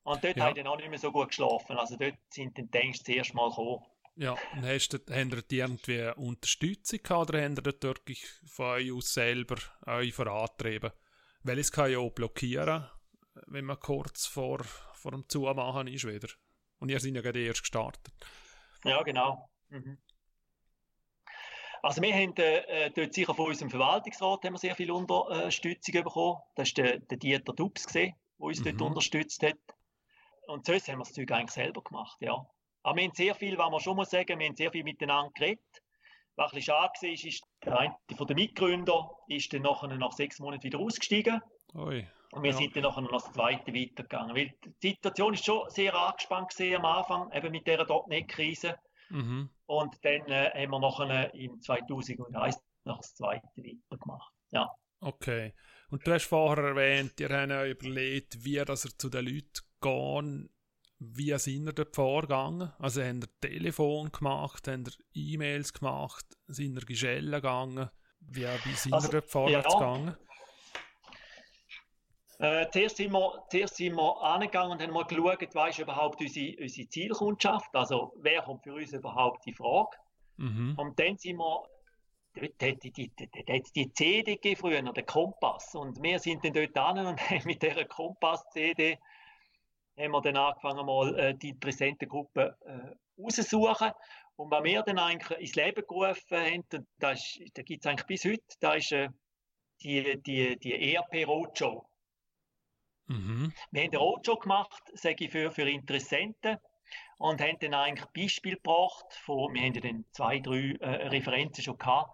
Und dort ja. habe ich dann auch nicht mehr so gut geschlafen. Also dort sind dann die Ängste das erste Mal gekommen. Ja, und hast du, habt ihr die irgendwie Unterstützung gehabt oder habt ihr das wirklich von euch aus selber euch vorantrieben? Weil es kann ja auch blockieren, wenn man kurz vor, vor dem Zumachen ist wieder. Und ihr seid ja gerade erst gestartet. Ja, genau. Mhm. Also wir haben äh, dort sicher von unserem Verwaltungsrat haben wir sehr viel Unterstützung bekommen. Das war der, der Dieter Dubs, der uns mhm. dort unterstützt hat. Und sonst haben wir das Zeug eigentlich selber gemacht, ja. Aber wir haben sehr viel, was man schon mal sagen, wir haben sehr viel miteinander geredet. Was ein bisschen schade war, ist, der eine von den Mitgründern ist dann nachher nach sechs Monaten wieder ausgestiegen. Oi. Und wir ja. sind dann nachher noch das Zweite weitergegangen. Weil die Situation ist schon sehr angespannt gewesen am Anfang, eben mit dieser Dotnet-Krise. Mhm. Und dann äh, haben wir nachher im zweitausendeins noch das Zweite weitergemacht. Ja. Okay. Und du hast vorher erwähnt, ihr habt euch überlegt, wie dass ihr zu den Leuten gehen, wie sind ihr dort vorgegangen? Also habt ihr Telefon gemacht, habt ihr E-Mails gemacht, sind ihr geschellen gegangen? Wie, wie sind also, ihr dort vorwärts ja. gegangen? Äh, zuerst sind wir, zuerst sind wir angegangen und haben mal geschaut, was ist überhaupt unsere, unsere Zielkundschaft, also wer kommt für uns überhaupt die Frage. Mhm. Und dann sind wir, da hat es die C D gegeben früher, den Kompass, und wir sind dann dort an und haben mit dieser Kompass-C D haben wir dann angefangen, mal äh, die Interessentengruppe äh, rauszusuchen. Und was wir dann eigentlich ins Leben gerufen haben, und das, das gibt es eigentlich bis heute, da ist äh, die, die, die E R P Roadshow. Mhm. Wir haben eine Roadshow gemacht, sage ich, für, für Interessenten und haben dann eigentlich Beispiele gebracht von, wir haben ja dann zwei, drei äh, Referenzen schon gehabt,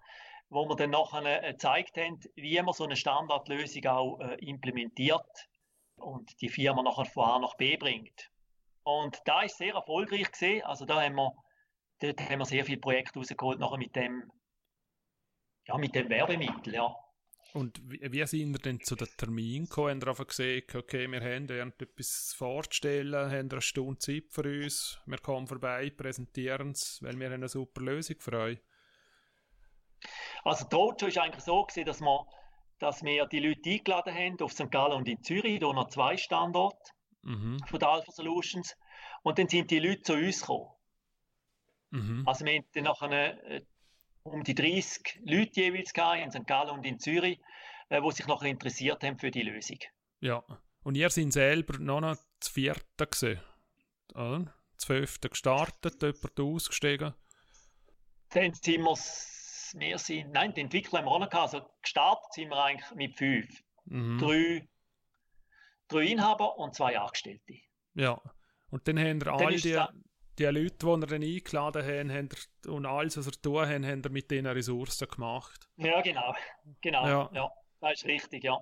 wo wir dann nachher gezeigt haben, wie man so eine Standardlösung auch äh, implementiert und die Firma nachher von A nach B bringt. Und da ist sehr erfolgreich gewesen. Also da haben wir, dort haben wir sehr viele Projekte rausgeholt nachher mit dem, ja, mit dem Werbemittel, ja. Und wie, wie sind wir denn zu den Termin gekommen? Haben wir einfach gesehen, okay, wir haben etwas vorzustellen, haben eine Stunde Zeit für uns, wir kommen vorbei, präsentieren es, weil wir haben eine super Lösung für euch. Also die Roadshow war eigentlich so gewesen, dass wir, dass wir die Leute eingeladen haben auf Sankt Gallen und in Zürich, da noch zwei Standorte mhm. von der Alpha Solutions. Und dann sind die Leute zu uns gekommen. Mhm. Also wir haben dann nachher um die dreißig Leute jeweils gehabt, in Sankt Gallen und in Zürich, äh, die sich nachher interessiert haben für die Lösung. Ja, und ihr seid selber noch, noch zu vierten gewesen, oder? Zu fünften gestartet, jemand ausgestiegen. Dann sind wir wir sind, nein, die Entwickler haben wir auch noch gehabt. Also gestartet sind wir eigentlich mit fünf. Mhm. Drei, drei Inhaber und zwei Angestellte. Ja, und dann haben wir alle die... Die Leute, die wir dann eingeladen haben, haben und alles, was wir tun haben, haben mit diesen Ressourcen gemacht. Ja, genau. Genau. Ja. Ja, das ist richtig, ja.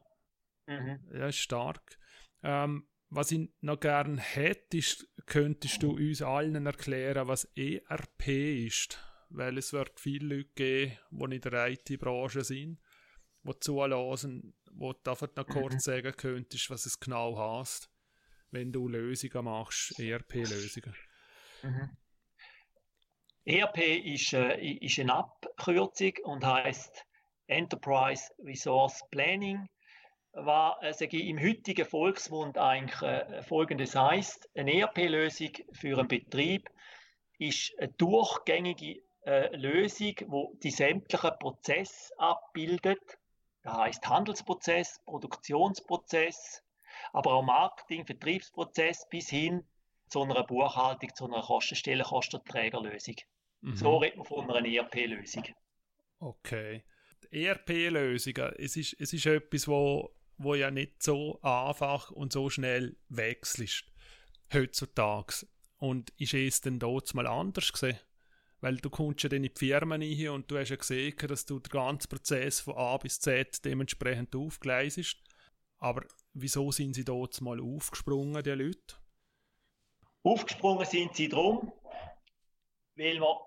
Mhm. Ja, ist stark. Ähm, was ich noch gerne hätte, ist, könntest du uns allen erklären, was E R P ist? Weil es wird viele Leute geben, die in der I T-Branche sind, die zulassen, wo du einfach noch kurz mhm. sagen könntest, was es genau heisst, wenn du Lösungen machst, E R P-Lösungen. Mhm. E R P ist, äh, ist eine Abkürzung und heisst Enterprise Resource Planning, was äh, im heutigen Volksmund eigentlich äh, folgendes heisst. Eine E R P-Lösung für einen Betrieb ist eine durchgängige äh, Lösung, die die sämtlichen Prozesse abbildet. Das heisst Handelsprozess, Produktionsprozess, aber auch Marketing, Vertriebsprozess bis hin zu einer Buchhaltung, zu einer Kostenstelle, Kostenträgerlösung. Mhm. So redet man von einer E R P-Lösung. Okay. Die E R P-Lösung, es ist, es ist etwas, wo, wo ja nicht so einfach und so schnell wechselst, heutzutage. Und ist es denn dort mal anders gewesen? Weil du kommst ja dann in die Firmen rein und du hast ja gesehen, dass du den ganzen Prozess von A bis Z dementsprechend aufgleisest. Aber wieso sind sie dort mal aufgesprungen, die Leute? Aufgesprungen sind sie drum, weil wir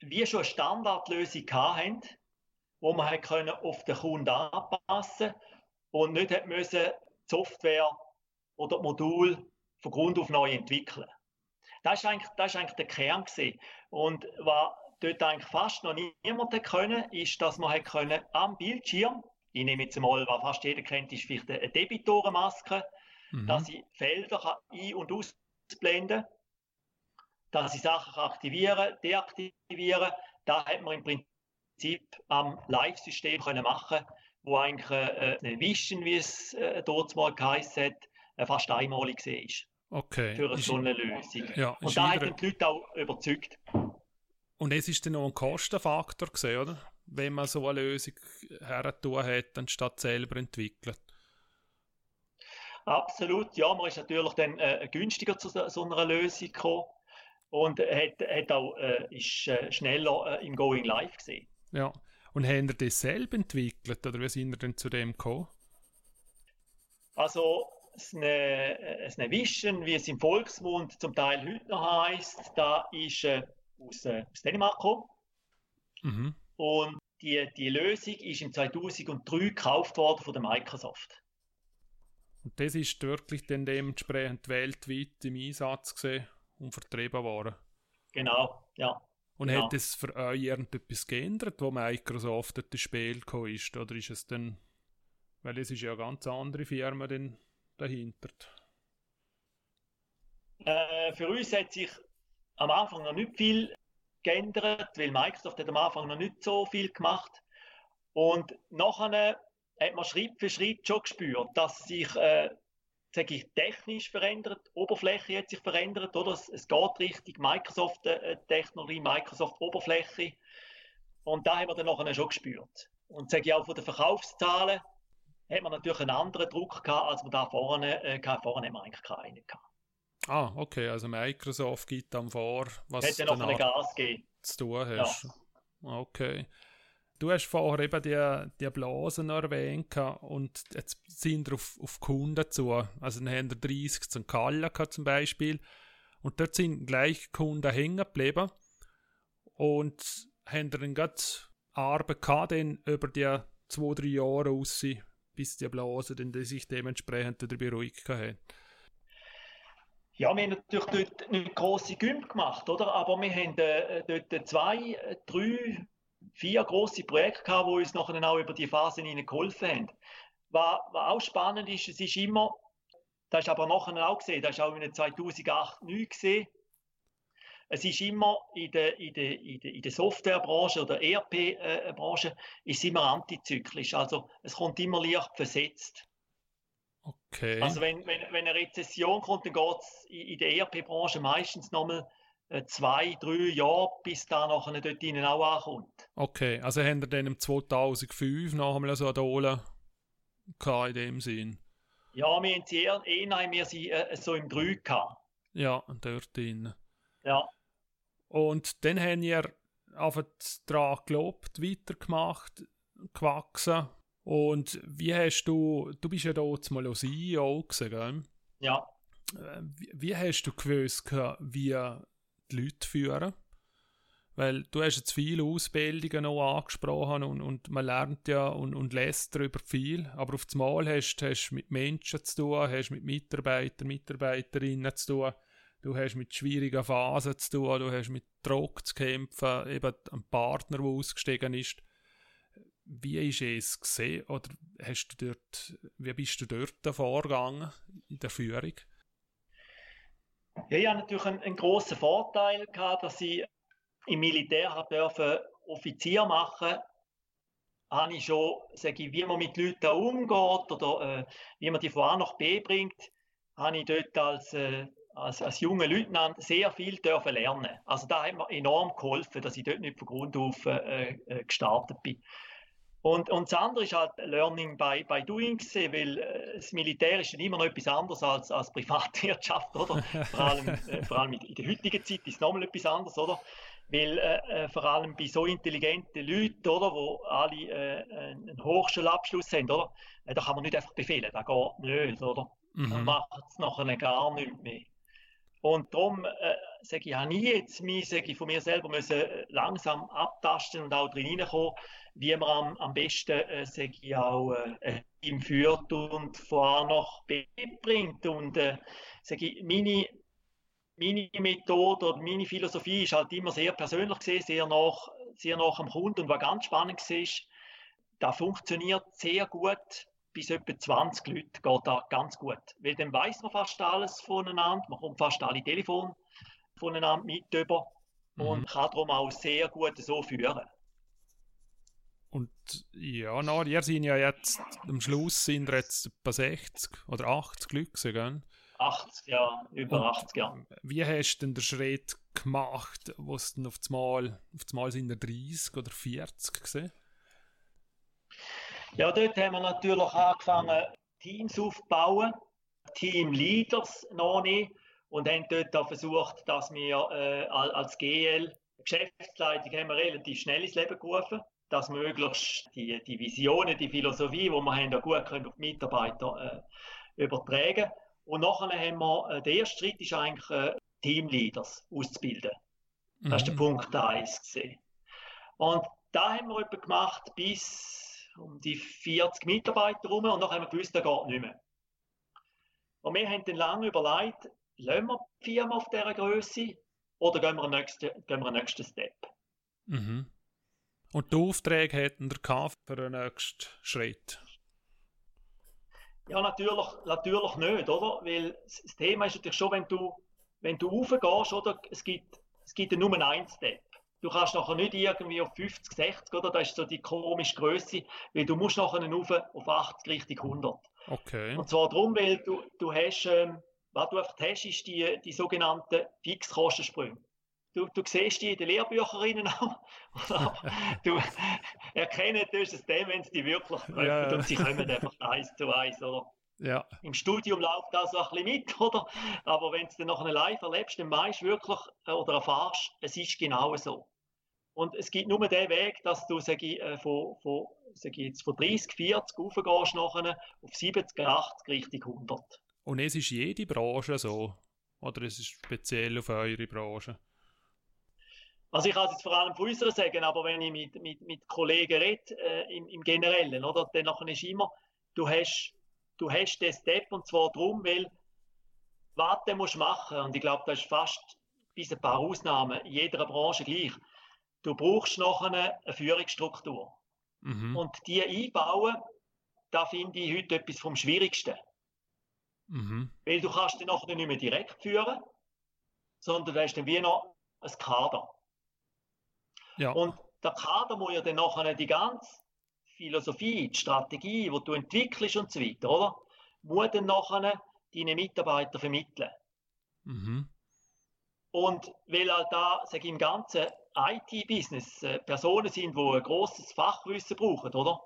wie schon eine Standardlösung hatten, die man können auf den Kunden anpassen und nicht hat müssen die Software oder die Module von Grund auf neu entwickeln. Das war eigentlich, das war eigentlich der Kern gewesen. Und was dort eigentlich fast noch niemand hätte können, ist, dass man können am Bildschirm, ich nehme jetzt mal, was fast jeder kennt, ist vielleicht eine Debitorenmaske, mhm. dass ich Felder ein- und aus blenden, dass ich Sachen aktivieren, deaktivieren. Da hat man im Prinzip am Live-System können machen, wo eigentlich äh, ein Vision, wie es äh, dort mal geheißen hat, äh, fast einmalig war. Okay. Für so eine Lösung. Ja, und da haben die Leute auch überzeugt. Und es ist dann noch ein Kostenfaktor gewesen, oder? Wenn man so eine Lösung herzutun hat, anstatt selber entwickelt. Absolut, ja, man ist natürlich dann äh, günstiger zu so, so einer Lösung gekommen und hat, hat auch, äh, ist äh, schneller äh, im Going Live gesehen. Ja, und haben ihr das selber entwickelt oder wie sind ihr denn zu dem gekommen? Also, es ne, es ne Vision, wie es im Volksmund zum Teil heute noch heisst, da ist äh, aus, äh, aus Dänemark gekommen. Mhm. Und die, die Lösung ist im zweitausenddrei gekauft worden von der Microsoft. Und das ist wirklich dann dementsprechend weltweit im Einsatz gewesen und vertrieben worden. Genau, ja. Und genau. Hat es für euch irgendetwas geändert, wo Microsoft dort ins Spiel gekommen ist? Oder ist es dann, weil es ist ja eine ganz andere Firma dann dahinter? Äh, für uns hat sich am Anfang noch nicht viel geändert, weil Microsoft hat am Anfang noch nicht so viel gemacht. Und nachher hat man Schritt für Schritt schon gespürt, dass sich äh, sage ich, technisch verändert, die Oberfläche hat sich verändert, oder? Es, es geht richtig Microsoft-Technologie, Microsoft-Oberfläche. Und da haben wir dann nachher schon gespürt. Und sage ich auch von den Verkaufszahlen hat man natürlich einen anderen Druck gehabt, als man da vorne, äh, vorne haben wir eigentlich keinen gehabt. Ah, okay, also Microsoft gibt dann vor, was du zu tun hast. Ja. Okay. Du hast vorher eben die, die Blasen erwähnt und jetzt sind wir auf, auf Kunden zu. Also dann haben wir dreißig zum Gallen zum Beispiel und dort sind gleich Kunden hängen geblieben und haben dann gerade Arbeit gehabt über die zwei, drei Jahre raus, bis die Blasen dann die sich dementsprechend wieder beruhigt haben. Ja, wir haben natürlich dort nicht grosse Gümp gemacht, oder? Aber wir haben äh, dort zwei, drei, vier grosse Projekte gehabt, die uns nachher auch über die Phasen hinein geholfen haben. Was, was auch spannend ist, es ist immer, das ist aber nachher auch gesehen, das ist auch in zweitausendachtzehn gesehen, es ist immer in der, in der, in der, in der Softwarebranche oder E R P-Branche ist immer antizyklisch, also es kommt immer leicht versetzt. Okay. Also wenn, wenn, wenn eine Rezession kommt, dann geht es in der E R P-Branche meistens nochmal zwei, drei Jahre, bis da nachher dort innen auch ankommt. Okay, also haben wir dann im zweitausendfünf noch einmal so eine Dole gehabt in dem Sinn? Ja, wir haben sie eher, eh, nein, wir sie äh, so im drei gehabt. Ja, dort drin. Ja. Und dann haben wir einfach daran geglaubt, weitergemacht, gewachsen. Und wie hast du, du bist ja da mal als C E O gewesen, gell? Ja. Wie, wie hast du gewusst, wie die Leute führen? Weil du hast jetzt viele Ausbildungen noch angesprochen und, und man lernt ja und, und lässt darüber viel, aber auf das Mal hast du mit Menschen zu tun, hast mit Mitarbeitern, Mitarbeiterinnen zu tun, du hast mit schwierigen Phasen zu tun, du hast mit Druck zu kämpfen, eben ein Partner, der ausgestiegen ist. Wie ist es gesehen oder hast du dort, wie bist du dort vorgegangen in der Führung? Ja, ich hatte natürlich einen, einen grossen Vorteil gehabt, dass ich im Militär habe dürfen Offizier machen. Habe ich schon, sage ich, wie man mit Leuten umgeht oder äh, wie man die von A nach B bringt, habe ich dort als äh, Als, als junger Leutnant sehr viel dürfen lernen. Also da hat mir enorm geholfen, dass ich dort nicht von Grund auf äh, gestartet bin. Und, und das andere ist halt Learning by, by Doing gewesen, weil äh, das Militär ist immer noch etwas anderes als, als Privatwirtschaft, oder? Vor allem, äh, vor allem in der heutigen Zeit ist es nochmal etwas anderes, oder? Weil äh, vor allem bei so intelligenten Leuten, oder, wo alle äh, einen Hochschulabschluss haben, oder? Äh, da kann man nicht einfach befehlen, da geht nichts, oder? Mhm. Man macht es nachher gar nichts mehr. Und darum äh, sage ich, habe ich jetzt mich, sage ich, von mir selber müssen langsam abtasten und auch drin hineinkommen, wie man am, am besten, äh, sage ich, auch äh, Team führt und von A nach B bringt. Und äh, sage ich, meine, meine Methode oder meine Philosophie ist halt immer sehr persönlich gewesen, sehr nah, sehr nah am Kunden. Und was ganz spannend war, das funktioniert sehr gut. Bis etwa zwanzig Leute geht da ganz gut. Weil dann weiss man fast alles voneinander, man kommt fast alle Telefone voneinander mit über und mhm. kann darum auch sehr gut so führen. Und ja, na, ihr sind ja jetzt, am Schluss sind wir jetzt etwa sechzig oder achtzig Leute, gell? achtzig, ja, über und achtzig, ja. Wie hast du denn den Schritt gemacht, wo es dann auf das Mal, auf das Mal sind wir dreißig oder vierzig gesehen? Ja, dort haben wir natürlich angefangen, Teams aufzubauen, Teamleaders noch nicht, und haben dort auch versucht, dass wir äh, als G L, Geschäftsleitung, haben wir relativ schnell ins Leben gerufen, dass wir möglichst die, die Visionen, die Philosophie, die wir haben, auch gut können auf die Mitarbeiter äh, übertragen. Und nachher haben wir, äh, der erste Schritt ist eigentlich, äh, Teamleaders auszubilden. Mhm. Das war der Punkt eins. Und da haben wir etwa gemacht, bis um die vierzig Mitarbeiter herum, und dann haben wir gewusst, das geht nicht mehr. Und wir haben dann lange überlegt, lassen wir die Firma auf dieser Größe oder gehen wir einen nächsten, gehen wir einen nächsten Step. Mhm. Und die Aufträge hätten wir gehabt für den nächsten Schritt? Ja, natürlich, natürlich nicht, oder? Weil das Thema ist natürlich schon, wenn du, wenn du raufgehst, oder? Es gibt, es gibt nur einen Step. Du kannst nachher nicht irgendwie auf fünfzig, sechzig, oder? Das ist so die komische Größe, weil du musst nachher rauf auf achtzig, richtig hundert. Okay. Und zwar darum, weil du, du hast, ähm, was du einfach hast, ist die, die sogenannten Fixkostensprünge. Du, du siehst die in den Lehrbücherinnen auch. Du erkennst das dann, wenn es die wirklich treffen, yeah. Und sie kommen einfach eins zu eins, oder? Ja. Im Studium läuft das auch ein bisschen mit, oder? Aber wenn du es dann nachher live erlebst, dann weißt du wirklich, oder erfahrst, es ist genau so. Und es gibt nur den Weg, dass du sag ich, äh, von, von, sag ich jetzt, von dreißig, vierzig raufgehst nachher auf siebzig, achtzig, richtig hundert. Und es ist jede Branche so? Oder es ist speziell auf eure Branche? Also ich kann es jetzt vor allem von unserer sagen, aber wenn ich mit, mit, mit Kollegen rede, äh, im, im Generellen, oder, dann nachher ist immer, du hast, du hast den Step, und zwar darum, weil was du musst machen, und ich glaube, das ist fast bis ein paar Ausnahmen in jeder Branche gleich. Du brauchst nachher eine Führungsstruktur. Mhm. Und die einbauen, da finde ich heute etwas vom Schwierigsten. Mhm. Weil du kannst dann nachher nicht mehr direkt führen, sondern da ist dann wie noch ein Kader. Ja. Und der Kader muss ja dann nachher die ganze Philosophie, die Strategie, die du entwickelst und so weiter, oder? Muss dann nachher deine Mitarbeiter vermitteln. Mhm. Und weil halt da, sage ich, im ganzen I T-Business äh, Personen sind, die ein grosses Fachwissen brauchen, oder?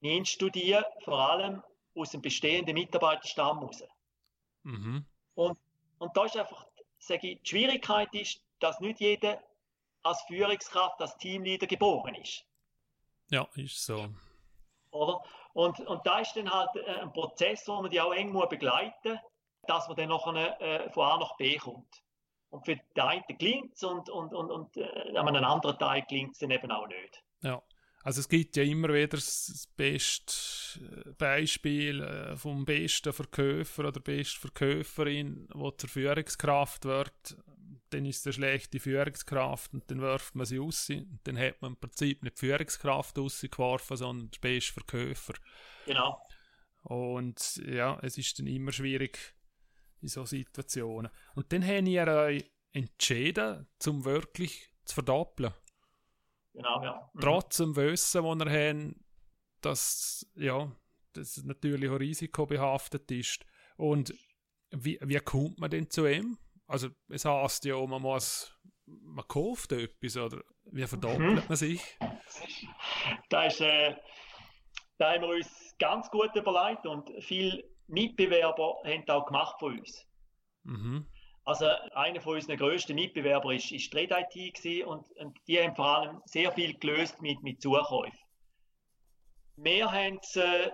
Nimmst du die vor allem aus dem bestehenden Mitarbeiterstamm raus. Mhm. Und, und da ist einfach, sage ich, die Schwierigkeit ist, dass nicht jeder als Führungskraft, als Teamleader geboren ist. Ja, ist so. Oder? Und, und da ist dann halt ein Prozess, wo man die auch eng begleiten muss, dass man dann nachher äh, von A nach B kommt. Und für den einen gelingt es und, und, und, und äh, an einem anderen Teil gelingt es dann eben auch nicht. Ja, also es gibt ja immer wieder das beste Beispiel vom besten Verkäufer oder besten Verkäuferin, die zur Führungskraft wird. Dann ist es eine schlechte Führungskraft und dann wirft man sie raus. Und dann hat man im Prinzip nicht die Führungskraft rausgeworfen, sondern den besten Verkäufer. Genau. Und ja, es ist dann immer schwierig, in solchen Situationen. Und dann habt ihr euch entschieden, um wirklich zu verdoppeln. Genau, ja. Mhm. Trotz dem Wissen, das ihr habt, dass ja, das natürlich auch risikobehaftet ist. Und wie, wie kommt man denn zu ihm? Also es heisst ja, man muss, man kauft etwas, oder wie verdoppelt mhm. man sich? Da ist, äh, da haben wir uns ganz gut überlegt und viel Mitbewerber haben das auch gemacht von uns. Mhm. Also einer von unseren grössten Mitbewerber war RedIT und, und die haben vor allem sehr viel gelöst mit, mit Zukäufen. Wir haben, äh,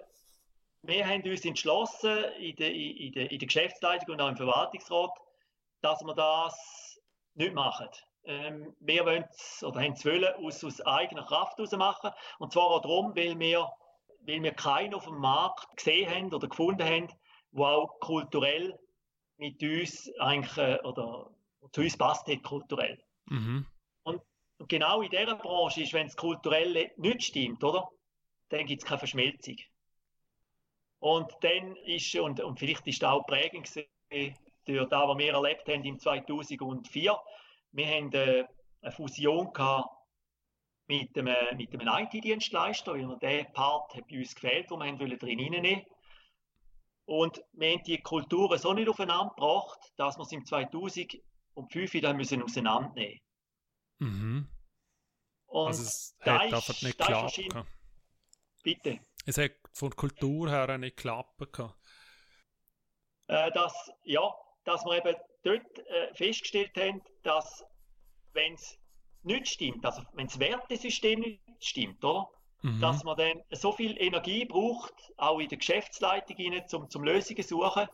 wir haben uns entschlossen, in der, in, der, in der Geschäftsleitung und auch im Verwaltungsrat, dass wir das nicht machen. Ähm, wir wollen es, oder haben es wollen, aus, aus eigener Kraft heraus machen. Und zwar auch darum, weil wir weil wir keinen auf dem Markt gesehen haben oder gefunden haben, der auch kulturell mit uns eigentlich, äh, oder zu uns passt hat, kulturell. Mhm. Und, und genau in dieser Branche ist, wenn es kulturell nicht stimmt, oder? Dann gibt es keine Verschmelzung. Und dann ist, und, und vielleicht ist das auch prägend gewesen, durch das, was wir erlebt haben im zweitausendvier. Wir hatten äh, eine Fusion gehabt, mit einem, einem I T-Dienstleister, weil der Part hat bei uns gefehlt, wo wir haben wollen drin reinnehmen. Und wir haben die Kulturen so nicht aufeinander gebracht, dass wir es im zweitausendfünf wieder müssen auseinandernehmen. Mhm. Und also es hat da einfach nicht geklappt. Bitte? Es hat von der Kultur her nicht geklappt. Äh, dass, ja, dass wir eben dort äh, festgestellt haben, dass wenn es nicht stimmt, also wenn das Wertesystem nicht stimmt, oder? Mhm. Dass man dann so viel Energie braucht, auch in der Geschäftsleitung rein, zum, zum Lösungen suchen,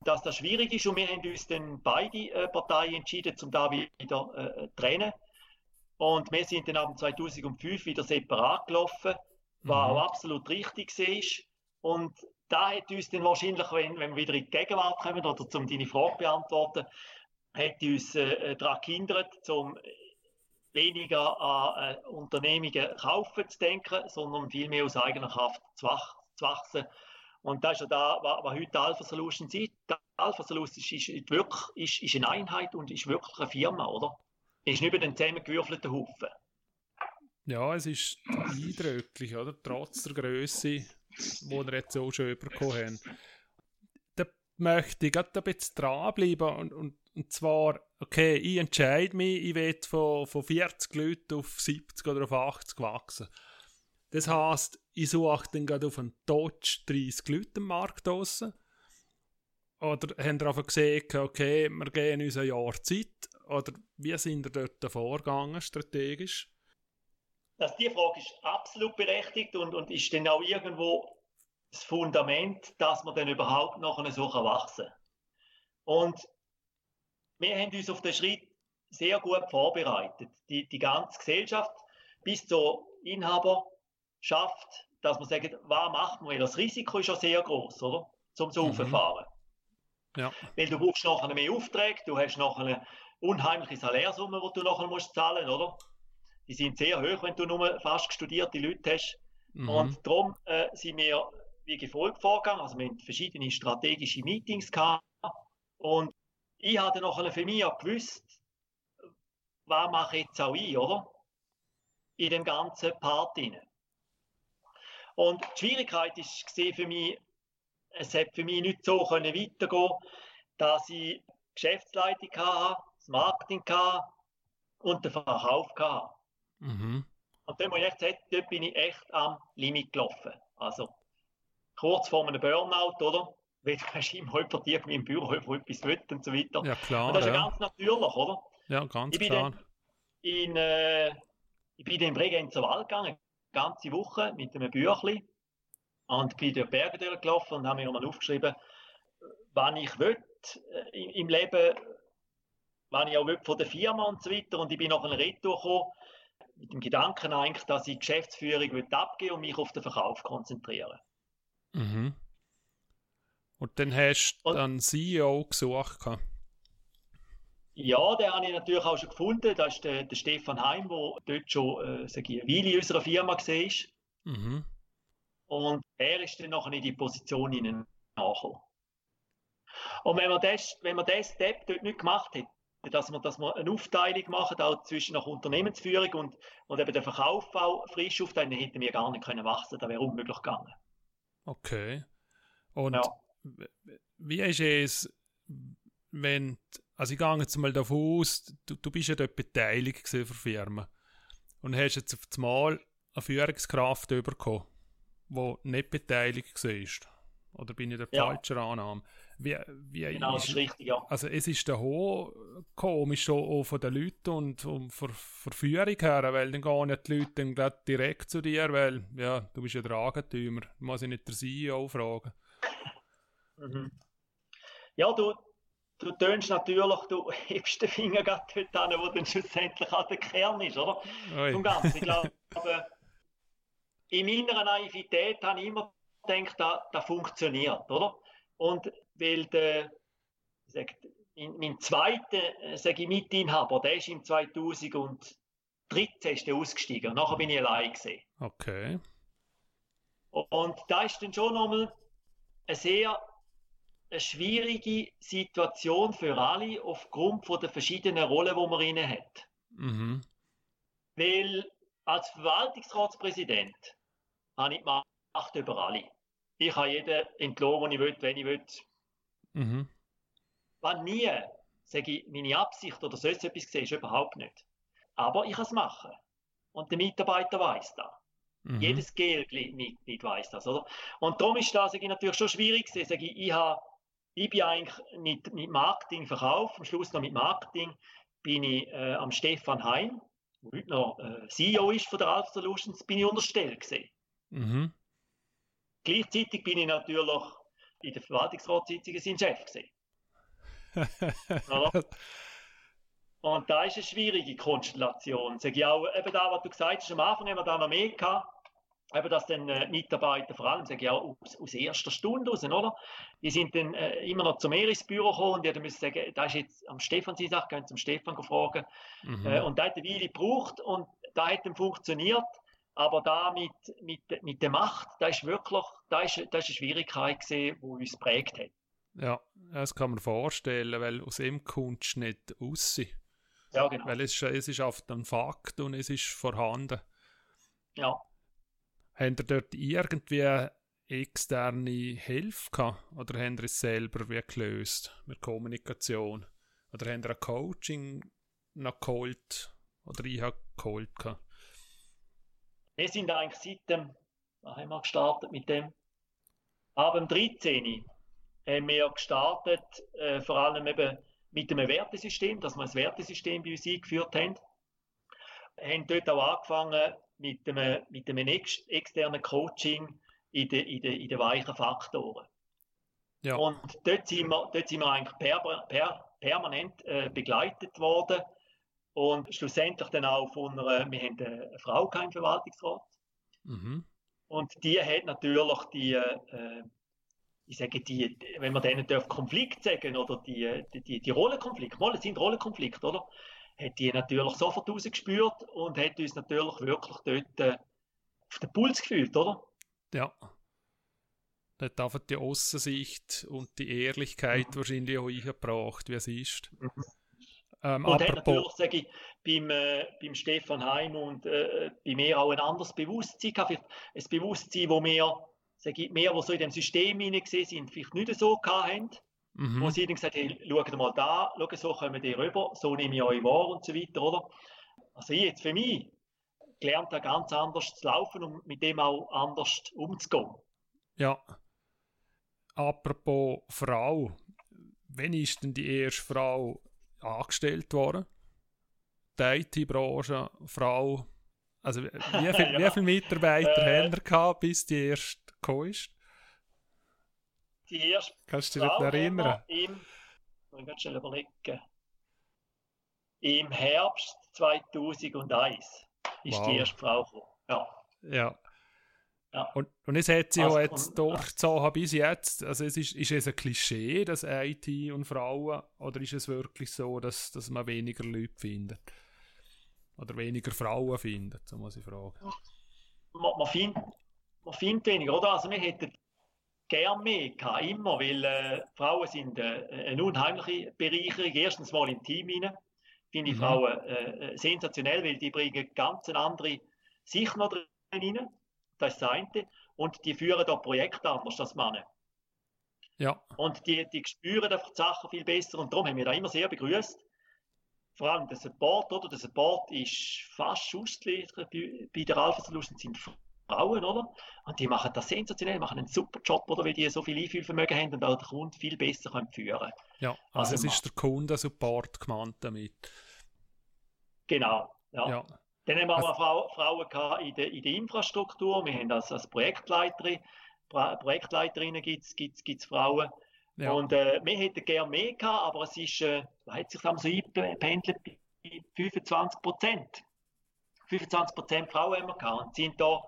dass das schwierig ist. Und wir haben uns dann beide äh, Parteien entschieden, um da wieder äh, zu trennen. Und wir sind dann ab zweitausendfünf wieder separat gelaufen, mhm. was auch absolut richtig war. Und da hat uns dann wahrscheinlich, wenn, wenn wir wieder in die Gegenwart kommen, oder um deine Frage zu beantworten, hat uns äh, daran gehindert, um weniger an äh, Unternehmungen kaufen zu denken, sondern viel mehr aus eigener Kraft zu, wach, zu wachsen. Und das ist ja da, was, was heute Alpha Solution ist. Alpha Solution ist, ist, wirklich, ist, ist eine Einheit und ist wirklich eine Firma, oder? Ist nicht über den zusammengewürfelten Haufen. Ja, es ist eindrücklich, oder? Trotz der Größe, die wir jetzt so schon bekommen haben. Da möchte ich gerade ein bisschen dranbleiben und, und Und zwar, okay, ich entscheide mich, ich will von, von vierzig Leuten auf siebzig oder auf achtzig wachsen. Das heisst, ich suche dann gerade auf einen Totsch dreißig Leute im Markt draussen. Oder haben Sie einfach gesehen, okay, wir geben uns ein Jahr Zeit? Oder wie sind ihr dort vorgegangen, strategisch? Also die Frage ist absolut berechtigt und, und ist dann auch irgendwo das Fundament, dass man dann überhaupt nachher so wachsen kann. Und wir haben uns auf den Schritt sehr gut vorbereitet. Die, die ganze Gesellschaft bis zur Inhaberschaft, dass man sagt, was macht man? Weil das Risiko ist ja sehr groß, oder? Zum so hochfahren. Mhm. Ja. Weil du brauchst nachher mehr Aufträge, du hast nachher eine unheimliche Salärsumme, die du nachher musst zahlen, oder? Die sind sehr hoch, wenn du nur fast studierte Leute hast. Mhm. Und darum äh, sind wir wie gefolgt vorgegangen. Also wir hatten verschiedene strategische Meetings gehabt. Und ich hatte nachher für mich auch gewusst, was mache jetzt auch ich, oder? In dem ganzen Part rein. Und die Schwierigkeit war für mich, es hat für mich nicht so weitergehen, dass ich Geschäftsleitung hatte, das Marketing hatte und den Verkauf hatte. Mhm. Und dann, wo ich echt gesagt, dort bin ich echt am Limit gelaufen. Also kurz vor einem Burnout, oder? Weil du hast immer jemanden in meinem Büro, der etwas will und so weiter. Ja, klar. Und das ist ja ganz natürlich, oder? Ja, ganz ich klar. In, äh, ich bin in Bregenzerwald gegangen, eine ganze Woche mit einem Büchlein. Und bin durch die Berge durchgelaufen und habe mir mal aufgeschrieben, was ich will äh, im Leben, was ich auch will von der Firma und so weiter. Und ich bin nachher retour gekommen, mit dem Gedanken eigentlich, dass ich die Geschäftsführung abgeben und mich auf den Verkauf konzentrieren. Mhm. Und dann hast du einen C E O gesucht. Ja, den habe ich natürlich auch schon gefunden. Das ist der, der Stefan Heim, der dort schon äh, sag ich, eine Weile in unserer Firma war. Mhm. Und er ist dann nachher in die Position hineingekommen. Und wenn man das, wenn man das Step dort nicht gemacht hätte, dass man, dass man eine Aufteilung machen, auch zwischen nach Unternehmensführung und, und eben den Verkauf auch frisch aufteilen, dann hätten wir gar nicht können wachsen, das wäre unmöglich gegangen. Okay. Und ja. Wie ist es, wenn, also ich gehe jetzt mal davon aus, du, du bist ja dort beteiligt für Firmen und hast jetzt auf einmal eine Führungskraft bekommen, die nicht beteiligt war. Oder bin ich der ja. falschen Annahme? Wie, wie genau, ist, das ist richtig, ja. Also es ist da hoch komisch auch von den Leuten und, und von der Führung her, weil dann gehen ja die Leute dann gleich direkt zu dir, weil ja, du bist ja der Eigentümer, muss ich nicht der C E O fragen. Mhm. Ja, du, du tönst natürlich, du hebst den Finger gerade dort an, wo dann schlussendlich auch der Kern ist, oder? Vom Ganzen. Ich glaube, in meiner Naivität habe ich immer gedacht, das, das funktioniert, oder? Und weil der, ich sag, mein, mein zweiter, sage ich, Mitinhaber, der ist im zweitausenddreizehn ist der ausgestiegen. Und nachher bin ich allein gewesen. Okay. Und da ist dann schon nochmal eine sehr eine schwierige Situation für alle aufgrund von der verschiedenen Rollen, die man inne hat. Mhm. Weil als Verwaltungsratspräsident habe ich die Macht über alle. Ich habe jeden entlohnt, den ich will, wenn ich will. Mhm. Wenn nie, sage ich, meine Absicht oder sonst etwas gesehen ist, überhaupt nicht. Aber ich kann es machen. Und der Mitarbeiter weiss das. Mhm. Jedes Geld nicht, nicht weiss das. Oder? Und darum ist das sage ich, natürlich schon schwierig gewesen. Sage ich, ich, habe, ich bin eigentlich mit, mit Marketing verkauft. Am Schluss noch mit Marketing bin ich äh, am Stefan Heim, der heute noch äh, C E O ist von der Alpha Solutions, bin ich unterstellt gewesen. Mhm. Gleichzeitig bin ich natürlich in der Verwaltungsratssitzung sein Chef gewesen. Und da ist eine schwierige Konstellation. Sag ich auch, eben da, was du gesagt hast, am Anfang haben wir da noch mehr gehabt, eben dass dann äh, Mitarbeiter, vor allem, sag ich auch, aus, aus erster Stunde raus, oder? Die sind dann äh, immer noch zu mir ins Büro gekommen und die müssen sagen, da ist jetzt am Stefan seine Sache, gehen zum Stefan fragen. Mhm. Äh, und da hat eine Weile gebraucht und da hat dann funktioniert. Aber da mit, mit, mit der Macht, da ist wirklich, da ist, da ist eine Schwierigkeit gewesen, die uns geprägt hat. Ja, das kann man vorstellen, weil aus dem kommst du nicht raus. Ja, genau. Weil es, es ist oft ein Fakt und es ist vorhanden. Ja. Habt ihr dort irgendwie externe Hilfe gehabt? Oder habt ihr es selber wie gelöst mit Kommunikation? Oder habt ihr ein Coaching noch geholt? Oder ich habe geholt gehabt? Wir sind eigentlich seit dem, was haben wir gestartet mit dem? Ab dem dreizehnten haben wir gestartet, äh, vor allem eben mit einem Wertesystem, dass wir ein Wertesystem bei uns eingeführt haben. Wir haben dort auch angefangen mit einem, mit einem ex- externen Coaching in den in de, in de weichen Faktoren. Ja. Und dort sind wir, dort sind wir eigentlich per, per, permanent äh, begleitet worden. Und schlussendlich dann auch von einer, wir haben eine Frau im Verwaltungsrat. Mhm. Und die hat natürlich die, äh, ich sage die, wenn man denen darf, Konflikt sagen, oder die, die, die Rollenkonflikte, mal, es sind Rollenkonflikte, oder? Hat die natürlich sofort rausgespürt und hat uns natürlich wirklich dort äh, auf den Puls gefühlt, oder? Ja. Da hat einfach die Aussensicht und die Ehrlichkeit mhm. wahrscheinlich auch eingebracht, wie es ist. Mhm. Ähm, und hat natürlich, sage ich, beim, äh, beim Stefan Heim und äh, bei mir auch ein anderes Bewusstsein. Vielleicht ein Bewusstsein, das wir, sage ich, mehr, die so in dem System hineingesehen sind, vielleicht nicht so hatten. Mhm. Wo sie dann gesagt haben, hey, schaut mal da, schaut, so kommen die rüber, so nehme ich euch wahr und so weiter, oder? Also ich jetzt für mich gelernt habe, ganz anders zu laufen und mit dem auch anders umzugehen. Ja. Apropos Frau, wann ist denn die erste Frau angestellt worden? Die I T-Branche, Frau, also wie viele ja. viel Mitarbeiter äh, haben wir gehabt, bis die erste gekommen ist? Die erste Kannst du dich Frau erinnern? Im, ich kann schnell überlegen. Im Herbst zweitausendeins ist wow. die erste Frau gekommen. Ja. Ja. Ja. Und, und es hat sie also, auch jetzt und, durchgezogen bis jetzt. Also es ist, ist es ein Klischee, dass I T und Frauen, oder ist es wirklich so, dass, dass man weniger Leute findet? Oder weniger Frauen findet, so muss ich fragen. Man, man, find, man findet weniger, oder? Also wir hätten gern mehr gehabt, immer, weil äh, Frauen sind äh, eine unheimliche Bereicherung. Erstens mal im Team hinein. Finde ich mhm. Frauen äh, sensationell, weil die bringen ganz eine andere Sicht noch drin hinein. Das ist das eine. Und die führen da Projekte anders als Männer. Ja. Und die, die spüren einfach die Sachen viel besser. Und darum haben wir da immer sehr begrüßt. Vor allem der Support, oder? Der Support ist fast ausgeglichen. Bei der Alpha Solution sind Frauen, oder? Und die machen das sensationell, machen einen super Job, oder? Weil die so viel Einfühlvermögen haben und auch den Kunden viel besser können führen können. Ja, also es ist der Kundensupport gemeint damit. Genau, ja. ja. Dann haben wir also, aber Frauen gehabt in der, in der Infrastruktur. Wir haben als, als Projektleiterin, Projektleiterinnen gibt es Frauen. Ja. Und äh, wir hätten gerne mehr gehabt, aber es ist, äh, hat sich so eingependelt bei fünfundzwanzig Prozent. fünfundzwanzig Prozent Frauen haben wir gehabt und sind da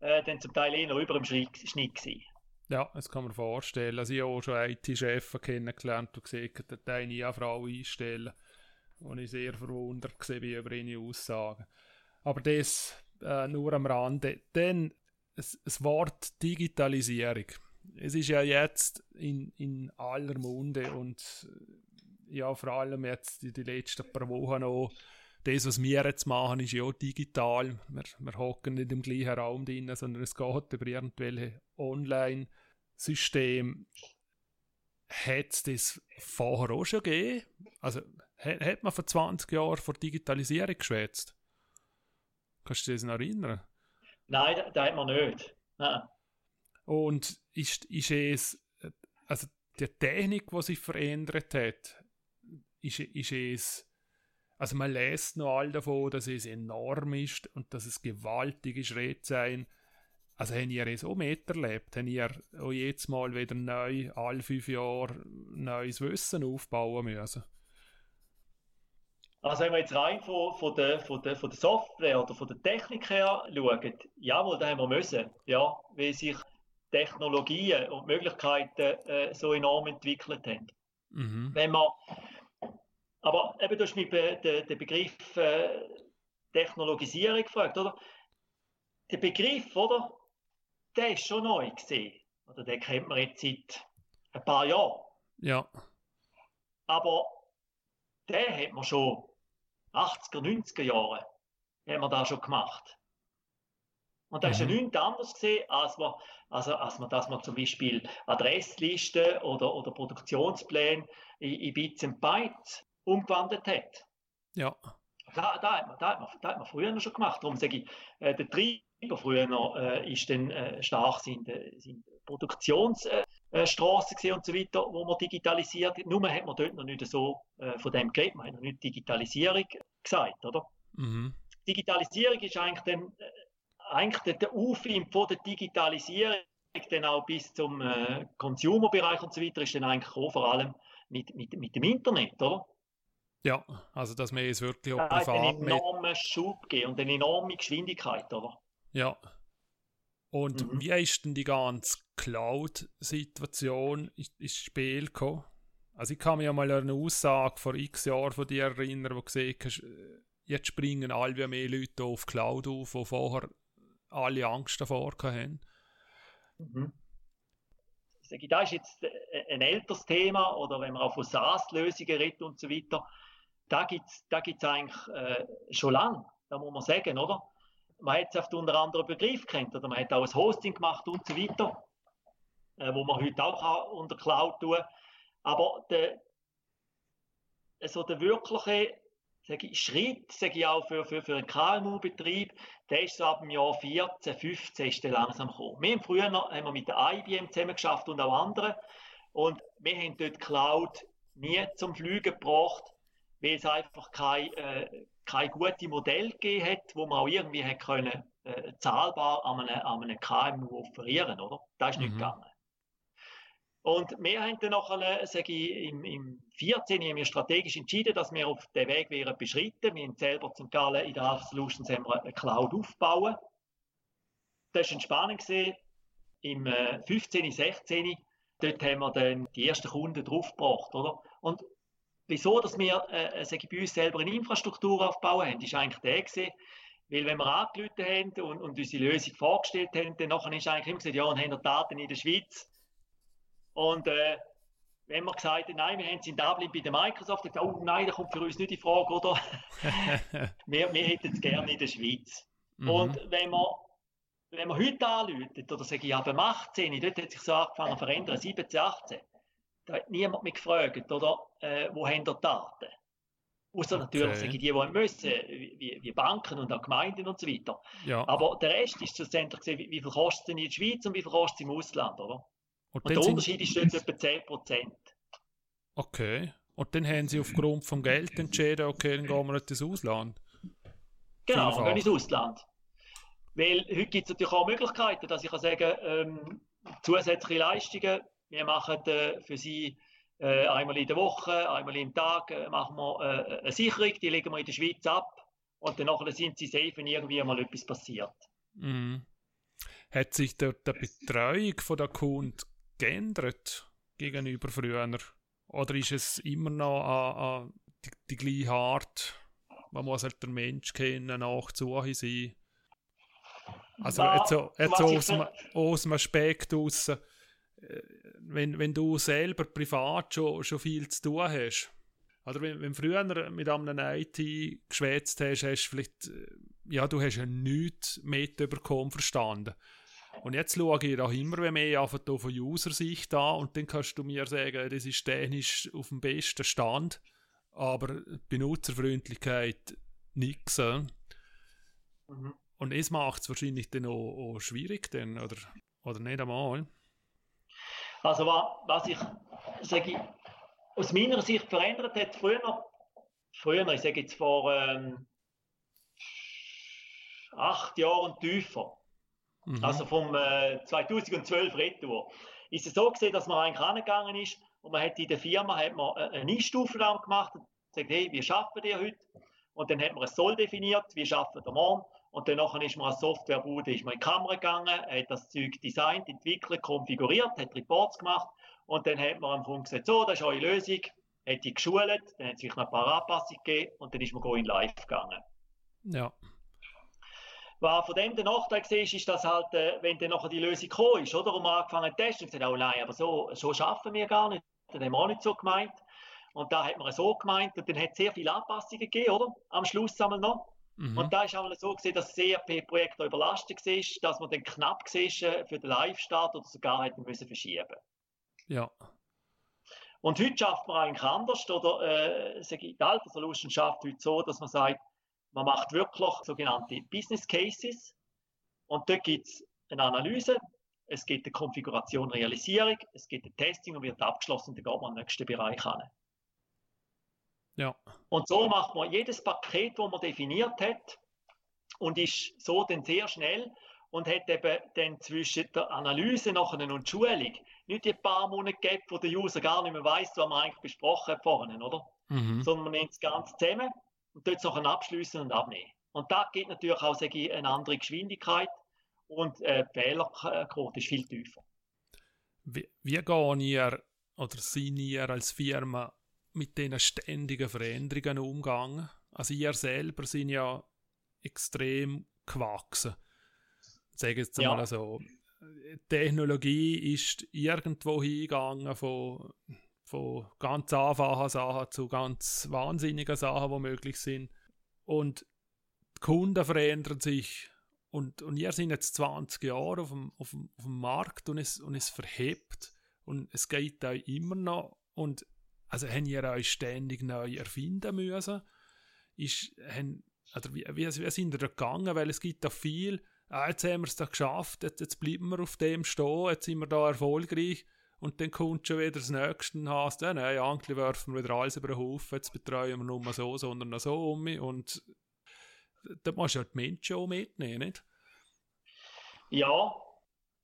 äh, dann zum Teil eher noch über dem Schnitt gewesen. Ja, das kann man vorstellen. Also ich habe auch schon I T-Chefs kennengelernt und gesehen, dass eine eine Frau einstellen. Und ich sehr verwundert war über ihre Aussagen. Aber das äh, nur am Rande. Dann das Wort Digitalisierung. Es ist ja jetzt in, in aller Munde und ja, vor allem jetzt in den letzten paar Wochen noch. Das, was wir jetzt machen, ist ja auch digital. Wir, wir hocken nicht im gleichen Raum drin, sondern es geht über irgendwelche Online-Systeme. Hätte es das vorher auch schon gegeben? Also, hat man vor zwanzig Jahren von Digitalisierung geschwätzt? Kannst du dich noch erinnern? Nein, das, das hat man nicht. Nein. Und ist, ist es, also die Technik, die sich verändert hat, ist, ist es, also man lässt noch all davon, dass es enorm ist und dass es gewaltige Schritte sind. Also habt ihr es auch miterlebt? Habt ihr auch jedes Mal wieder neu, alle fünf Jahre, neues Wissen aufbauen müssen? Also wenn wir jetzt rein von, von, der, von, der, von der Software oder von der Technik her schauen, jawohl, da haben wir müssen, ja, weil sich Technologien und Möglichkeiten äh, so enorm entwickelt haben. Mhm. Wenn man, aber eben, du hast mich be, den de Begriff äh, Technologisierung gefragt, oder? Der Begriff, oder? Der ist schon neu gesehen, oder? Den kennt man jetzt seit ein paar Jahren. Ja. Aber den hat man schon achtziger, neunziger Jahre haben wir da schon gemacht. Und das mhm. ist ja nichts anderes gesehen, als man, also, als man, dass man zum Beispiel Adresslisten oder, oder Produktionspläne in, in Bits und Bytes umgewandelt hat. Ja. Da, da, hat man, da, hat man, da hat man früher noch schon gemacht. Darum sage ich, äh, der Treiber früher noch, äh, ist dann äh, stark sind, sind Produktionsstrassen äh, und so weiter, wo man digitalisiert. Nur hat man dort noch nicht so äh, von dem geredet. Man hat noch nicht Digitalisierung gesagt, oder? Mhm. Digitalisierung ist eigentlich, dann, äh, eigentlich der Aufwind von der Digitalisierung dann auch bis zum äh, Consumer-Bereich und so weiter ist dann eigentlich auch vor allem mit, mit, mit dem Internet, oder? Ja, also dass man es wirklich auch privat... Da hat einen enormen Schub gegeben und eine enorme Geschwindigkeit, oder? Ja. Und mhm. wie ist denn die ganze Cloud-Situation ins Spiel gekommen? Also ich kann mich ja mal an eine Aussage vor x Jahren von dir erinnern, wo du gesagt hast, jetzt springen alle mehr Leute auf Cloud auf, die vorher alle Angst davor hatten. Mhm. Das ist jetzt ein älteres Thema, oder wenn man auch von SaaS-Lösungen redet und so weiter. Da gibt es da gibt's eigentlich äh, schon lange, da muss man sagen, oder? Man hat es unter anderem Begriff kennt, oder man hat auch ein Hosting gemacht und so weiter, äh, wo man heute auch unter Cloud tun kann. Aber der, also der wirkliche sag ich, Schritt, sage ich auch für, für, für einen K M U-Betrieb, der ist so ab dem Jahr vierzehn, fünfzehn ist der langsam gekommen. Wir haben früher noch, haben wir mit der I B M zusammengeschafft und auch anderen. Und wir haben dort Cloud nie zum Fliegen gebracht, weil es einfach kein, äh, kein gutes Modell gegeben hat, wo man auch irgendwie hätte können, äh, zahlbar an einem, an einem K M U offerieren, oder? Das ist mhm. nicht gegangen. Und wir haben dann nachher, sage ich, im, im vierzehn haben wir strategisch entschieden, dass wir auf den Weg wären beschritten. Wir haben selber Sankt Gallen in der Alpha Solutions haben wir eine Cloud aufbauen. Das war spannend gewesen. Im äh, fünfzehn, sechzehn, dort haben wir dann die ersten Kunden draufgebracht, oder? Und wieso, dass wir, äh, sage ich, bei uns selber eine Infrastruktur aufbauen haben, ist eigentlich der gewesen. Weil wenn wir angerufen haben und, und unsere Lösung vorgestellt haben, dann nachher ist eigentlich immer gesagt, ja, und haben wir Daten in der Schweiz. Und äh, wenn wir gesagt haben, nein, wir haben es in Dublin bei der Microsoft, dann haben wir gesagt, oh nein, das kommt für uns nicht in Frage, oder? wir, wir hätten es gerne in der Schweiz. Mhm. Und wenn man, wenn man heute anläutet, oder sage ich, aber achtzehn, dort hat sich so angefangen zu verändern, siebzehn, achtzehn, da hat niemand mehr gefragt, oder, äh, wo haben die Daten? Außer okay. natürlich, sage ich, die, die müssen, wie, wie Banken und auch Gemeinden und so weiter. Ja. Aber der Rest ist schlussendlich, wie, wie viel kostet es in der Schweiz und wie viel kostet es im Ausland, oder? Und, und der Unterschied ist jetzt etwa zehn Prozent. Okay. Und dann haben sie aufgrund des Geldes entschieden, okay, dann gehen wir nicht ins Ausland. Genau, wir gehen ins Ausland. Weil heute gibt es natürlich auch Möglichkeiten, dass ich kann sagen, ähm, zusätzliche Leistungen, wir machen äh, für sie äh, einmal in der Woche, einmal im Tag, äh, machen wir äh, eine Sicherung, die legen wir in der Schweiz ab und dann sind sie safe, wenn irgendwie mal etwas passiert. Mhm. Hat sich der, der Betreuung von der Kunden geändert gegenüber früher? Oder ist es immer noch a, a, die, die gleiche Art? Man muss halt den Mensch kennen, nachzusuchen sein. Also ja, jetzt, jetzt aus, dem, aus dem Aspekt aus, wenn, wenn du selber privat schon, schon viel zu tun hast. Oder wenn, wenn früher mit einem I T geschwätzt hast, hast du vielleicht, ja, du hast ja nichts mit überkommen verstanden. Und jetzt schaue ich auch immer mehr von User-Sicht an und dann kannst du mir sagen, das ist technisch auf dem besten Stand, aber Benutzerfreundlichkeit nichts. Mhm. Und es macht es wahrscheinlich dann auch, auch schwierig, dann, oder, oder nicht einmal. Also was ich sage, aus meiner Sicht verändert hat früher, früher ich sage jetzt vor ähm, acht Jahren tiefer, mhm. also vom äh, zweitausendzwölf Retour, ist es so gesehen, dass man eigentlich angegangen ist und man hat in der Firma hat man eine Einstufung gemacht und gesagt, hey, wir schaffen die heute, und dann hat man ein Soll definiert, wir schaffen am morgen, und dann ist man als Softwarebude ist man in die Kamera gegangen, hat das Zeug designt, entwickelt, konfiguriert, hat Reports gemacht. Und dann hat man am Kunden gesagt, so, das ist eure Lösung, hat die geschult, dann hat es sich noch ein paar Anpassungen gegeben und dann ist man in live gegangen. Ja. Was von dem der Nachteil war, ist, dass halt, wenn dann nachher die Lösung gekommen ist, oder, und man angefangen zu testen und gesagt, oh nein, aber so, so schaffen wir gar nicht, dann haben wir auch nicht so gemeint. Und da hat man so gemeint und dann hat es sehr viele Anpassungen gegeben, oder, am Schluss einmal noch. Mhm. Und da ist auch so gesehen, dass das E R P-Projekt überlastet war, dass man dann knapp war für den Live-Start oder sogar hätten müssen verschieben. Ja. Und heute schafft man eigentlich anders, oder äh, sage ich, die Alpha Solution schafft heute so, dass man sagt, Man macht wirklich sogenannte Business Cases und dort gibt es eine Analyse, es gibt eine Konfiguration, Realisierung, es gibt ein Testing und wird abgeschlossen und dann geht man in den nächsten Bereich an. Ja. Und so macht man jedes Paket, das man definiert hat und ist so dann sehr schnell und hat eben dann zwischen der Analyse nachher und Schulung nicht die paar Monate gegeben, wo der User gar nicht mehr weiss, was man eigentlich besprochen hat vorhin, oder? Mhm. Sondern man nimmt das Ganze zusammen und dort nachher abschliessen und abnehmen. Und da gibt natürlich auch eine andere Geschwindigkeit und die Fehlerquote ist viel tiefer. Wie, wie gehen ihr oder sind ihr als Firma mit diesen ständigen Veränderungen umgegangen? Also ihr selber sind ja extrem gewachsen. Sage jetzt mal ja. so, Technologie ist irgendwo hingegangen von, von ganz einfachen Sachen zu ganz wahnsinnigen Sachen, die möglich sind. Und die Kunden verändern sich. Und, und ihr seid jetzt zwanzig Jahre auf dem, auf dem, auf dem Markt und es, und es verhebt. Und es geht euch immer noch. Und also habt ihr euch ständig neu erfinden müssen? Ist, haben, oder wie, wie, wie sind ihr da gegangen? Weil es gibt da viel, ah, jetzt haben wir es da geschafft, jetzt, jetzt bleiben wir auf dem stehen, jetzt sind wir da erfolgreich und dann kommt schon wieder das Nächste und hast, ja, nein, eigentlich werfen wir wieder alles über den Haufen, jetzt betreuen wir nur mal so, sondern noch so um mich und da musst du ja die Menschen auch mitnehmen, nicht? Ja,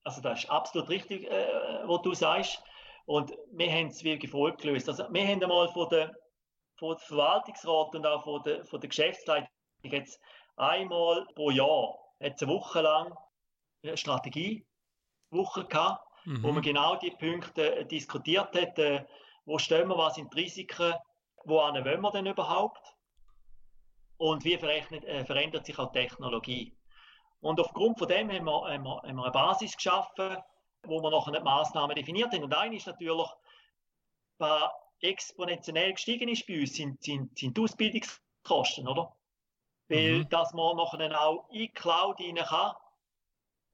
also das ist absolut richtig, äh, was du sagst. Und wir haben es wie folgt gelöst. Also wir haben einmal von der, von der Verwaltungsrat und auch von der, von der Geschäftsleitung jetzt einmal pro Jahr jetzt eine Woche lang eine Strategiewoche gehabt, mhm. wo man genau die Punkte diskutiert hat, äh, wo stehen wir, was sind die Risiken, wohin wollen wir denn überhaupt und wie äh, verändert sich auch Technologie. Und aufgrund von dem haben wir, haben wir, haben wir eine Basis geschaffen, wo wir nachher die Massnahmen definiert haben. Und eine ist natürlich, was exponentiell gestiegen ist bei uns, sind, sind, sind die Ausbildungskosten, oder? Weil, mhm. dass man nachher auch in die Cloud rein kann,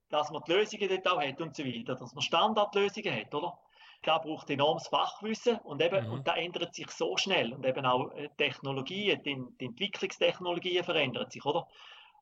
dass man die Lösungen dort auch hat und so weiter, dass man Standardlösungen hat, oder? Da braucht enormes Fachwissen und eben, mhm. und da ändert sich so schnell und eben auch Technologien, die, die Entwicklungstechnologien verändern sich, oder?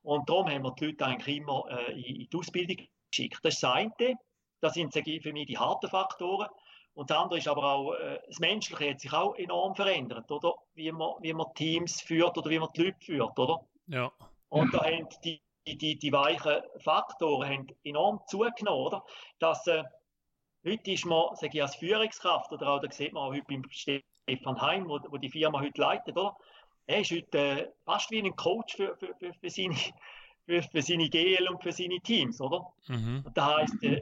Und darum haben wir die Leute eigentlich immer äh, in die Ausbildung geschickt. Das ist das eine. Das sind für mich die harten Faktoren. Und das andere ist aber auch, äh, das Menschliche hat sich auch enorm verändert, oder? Wie man, wie man Teams führt oder wie man die Leute führt, oder? Ja. Und da haben die, die, die weichen Faktoren haben enorm zugenommen, oder? Dass, äh, heute ist man, sage ich, als Führungskraft, oder auch, da sieht man auch heute beim Stefan Heim, wo, wo die Firma heute leitet, oder? Er ist heute äh, fast wie ein Coach für, für, für, für, seine, für, für seine G L und für seine Teams, oder? Mhm. Und das heisst, äh,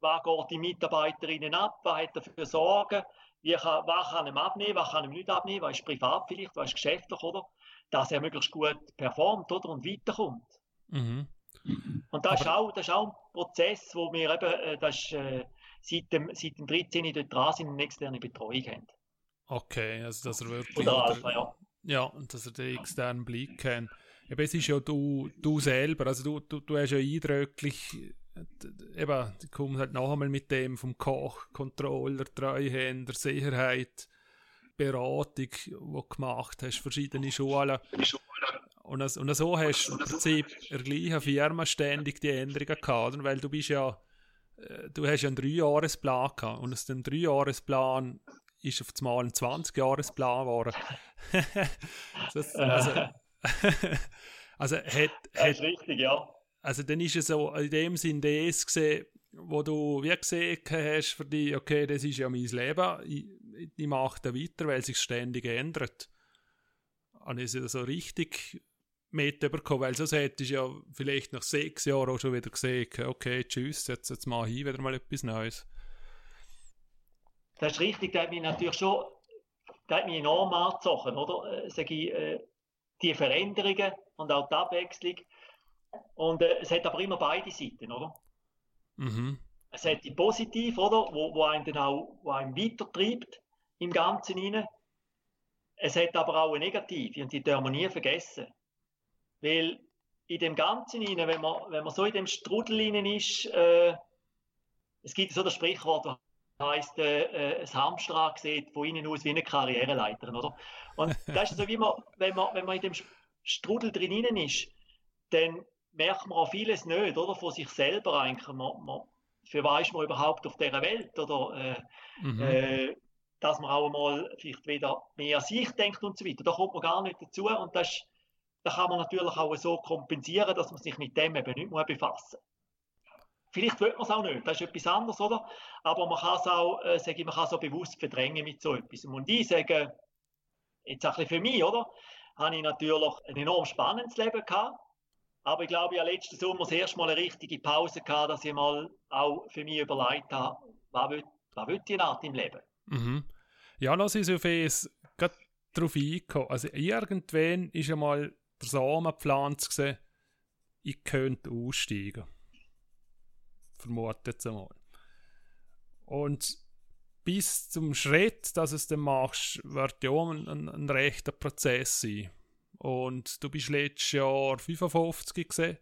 was geht die Mitarbeiterinnen ab, was hat er für Sorgen, wie kann, was kann ihm abnehmen, was kann ihm nicht abnehmen, was ist privat vielleicht, was ist geschäftlich, oder? Dass er möglichst gut performt, oder? Und weiterkommt. Mhm. Und das ist, auch, das ist auch ein Prozess, wo wir eben das ist, äh, seit, dem, seit dem dreizehn dort dran sind und eine externe Betreuung haben. Okay, also dass er wirklich... Oder Alpha, ja. Ja, und dass er den externen Blick hat. Eben, es ist ja du, du selber, also du, du, du hast ja eindrücklich... Eben, die kommen halt noch einmal mit dem vom Koch, Controller, Treuhänder, Sicherheit, Beratung, die du gemacht hast, verschiedene Schulen. Und, also, und so hast du im Prinzip in der gleichen Firma ständig die Änderungen gehabt, weil du bist ja, du hast ja einen drei Jahresplan gehabt und aus dem drei Jahresplan ist auf einmal ein zwanzig Jahresplan geworden. das, also, also hat, das ist hat, richtig, ja. Also dann ist es so in dem Sinn das gesehen, wo du wie gesehen hast für dich, okay, das ist ja mein Leben, ich, ich mache da weiter, weil es sich ständig ändert. Und ist ja so richtig mitbekommen, weil sonst hättest du ja vielleicht nach sechs Jahren auch schon wieder gesehen, okay, tschüss, jetzt, jetzt mache ich wieder mal etwas Neues. Das ist richtig, das hat mich natürlich schon das hat mich enorm angezogen, oder? Sag ich, die Veränderungen und auch die Abwechslung. Und äh, es hat aber immer beide Seiten, oder? Mhm. Es hat die positiv, oder? Wo, wo einen dann auch wo einen weitertreibt im Ganzen hinein. Es hat aber auch eine negative, und die dürfen wir nie vergessen. Weil in dem Ganzen hinein, wenn man, wenn man so in dem Strudel hinein ist, äh, es gibt so das Sprichwort, das heisst, äh, ein Hamsterrad sieht von innen aus wie eine Karriereleiterin, oder? Und das ist so, wie man, wenn man, wenn man in dem Strudel drinnen ist, dann merkt man auch vieles nicht, oder? Von sich selber eigentlich. Man, man, für was ist man überhaupt auf dieser Welt, oder? Äh, mhm. äh, dass man auch mal vielleicht wieder mehr an sich denkt und so weiter. Da kommt man gar nicht dazu. Und das, das kann man natürlich auch so kompensieren, dass man sich mit dem eben nicht mehr befassen muss. Vielleicht will man es auch nicht, das ist etwas anderes, oder? Aber man kann es auch, äh, sage ich, man kann es auch bewusst verdrängen mit so etwas. Und ich sage, jetzt auch ein bisschen für mich, oder? Habe ich natürlich ein enorm spannendes Leben gehabt. Aber ich glaube, ich habe letzten Sommer das erste Mal eine richtige Pause gehabt, dass ich mal auch für mich überlegt habe, was will, was will ich nach dem Leben? Mhm. Ja, lass uns auf es gerade darauf eingehen. Also irgendwann war einmal der Samenpflanz gewesen, ich könnte aussteigen. Vermutet einmal. Und bis zum Schritt, dass du es dann machst, wird ja ein, ein, ein rechter Prozess sein. Und du bist letztes Jahr fünfundfünfzig gewesen,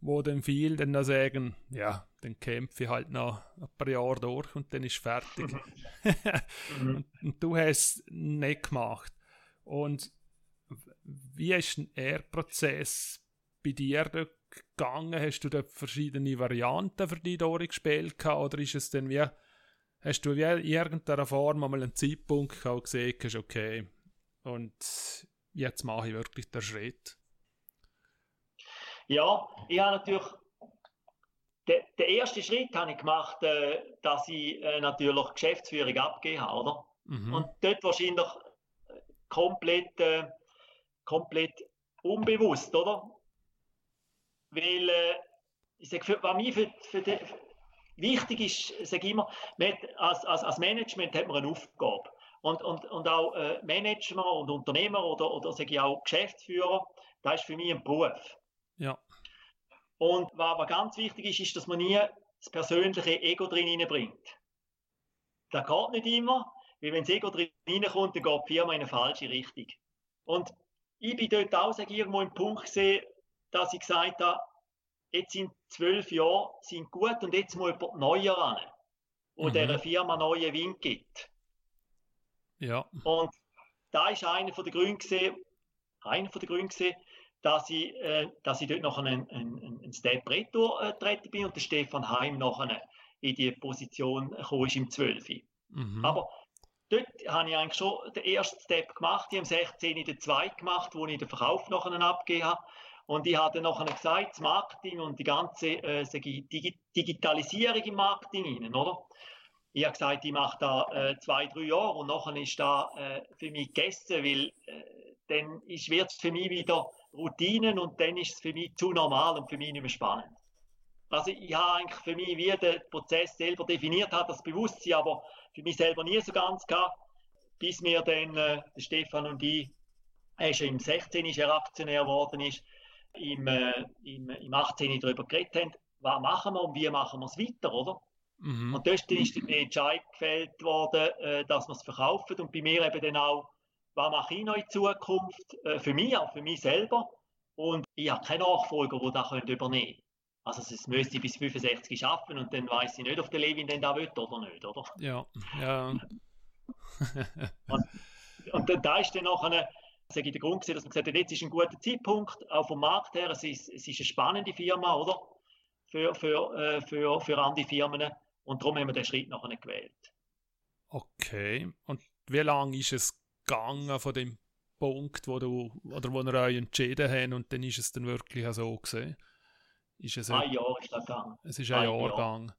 wo dann viele dann sagen, ja, dann kämpfe ich halt noch ein paar Jahre durch und dann ist fertig. und, und du hast es nicht gemacht. Und wie ist denn der Prozess bei dir gegangen? Hast du da verschiedene Varianten für dich durchgespielt gehabt, oder ist es dann wie, hast du wie in irgendeiner Form einmal einen Zeitpunkt gesehen, hast, okay, und jetzt mache ich wirklich den Schritt? Ja, ich habe natürlich den, den ersten Schritt habe ich gemacht, äh, dass ich äh, natürlich Geschäftsführung abgegeben habe, oder? Mhm. Und dort wahrscheinlich komplett, äh, komplett unbewusst, oder? Weil, äh, ich sage, was mir für, für die, wichtig ist, sage ich immer, man hat, als, als, als Management hat man eine Aufgabe. Und, und, und auch äh, Manager und Unternehmer oder, oder sage ich auch Geschäftsführer, das ist für mich ein Beruf. Ja. Und was aber ganz wichtig ist, ist, dass man nie das persönliche Ego drin hineinbringt. Das geht nicht immer, weil wenn das Ego drin hineinkommt, dann geht die Firma in eine falsche Richtung. Und ich bin dort auch, sage ich, irgendwo im Punkt gesehen, dass ich gesagt habe, jetzt sind zwölf Jahre sind gut und jetzt muss jemand Neuer ran, der mhm. dieser Firma neuen Wind gibt. Ja. Und da war einer der Gründe, einer der Gründe, dass ich, äh, dass ich dort noch einen, einen, einen Step retour getreten äh, bin und der Stefan Heim nachher in die Position gekommen ist im zwölf. Mhm. Aber dort habe ich eigentlich schon den ersten Step gemacht. Ich habe im sechzehn den zweiten gemacht, wo ich den Verkauf nachher abgegeben habe. Und ich habe dann nachher gesagt, das Marketing und die ganze äh, sage ich, Digi- Digitalisierung im Marketing hinein, oder? Ich habe gesagt, ich mache da äh, zwei, drei Jahre und nachher ist das äh, für mich gegessen, weil äh, dann wird es für mich wieder Routinen und dann ist es für mich zu normal und für mich nicht mehr spannend. Also ich habe eigentlich für mich, wie der Prozess selber definiert hat, das Bewusstsein, aber für mich selber nie so ganz gehabt, bis mir dann äh, Stefan und ich, er ist ja im sechzehn ist er Aktionär geworden, ist, im, äh, im, im achtzehn darüber geredet haben, was machen wir und wie machen wir es weiter, oder? Mhm. Und dort ist der Entscheid gefällt worden, äh, dass man es verkauft und bei mir eben dann auch, was mache ich noch in Zukunft, äh, für mich, auch für mich selber, und ich habe keinen Nachfolger, der das übernehmen könnte. Also es müsste ich bis fünfundsechzig arbeiten und dann weiss ich nicht, ob der Levin denn da will oder nicht, oder? Ja, ja. und, und da ist dann noch eine, sage ich, der Grund gewesen, dass man gesagt hat, jetzt ist ein guter Zeitpunkt, auch vom Markt her, es ist, es ist eine spannende Firma, oder? Für, für, äh, für, für andere Firmen. Und darum haben wir den Schritt nachher gewählt. Okay. Und wie lange ist es gegangen von dem Punkt, wo du oder wo ihr euch entschieden habt und dann ist es dann wirklich so gewesen? Ist es ein, ein Jahr ist das gegangen. Es ist ein, ein Jahr, Jahr gegangen.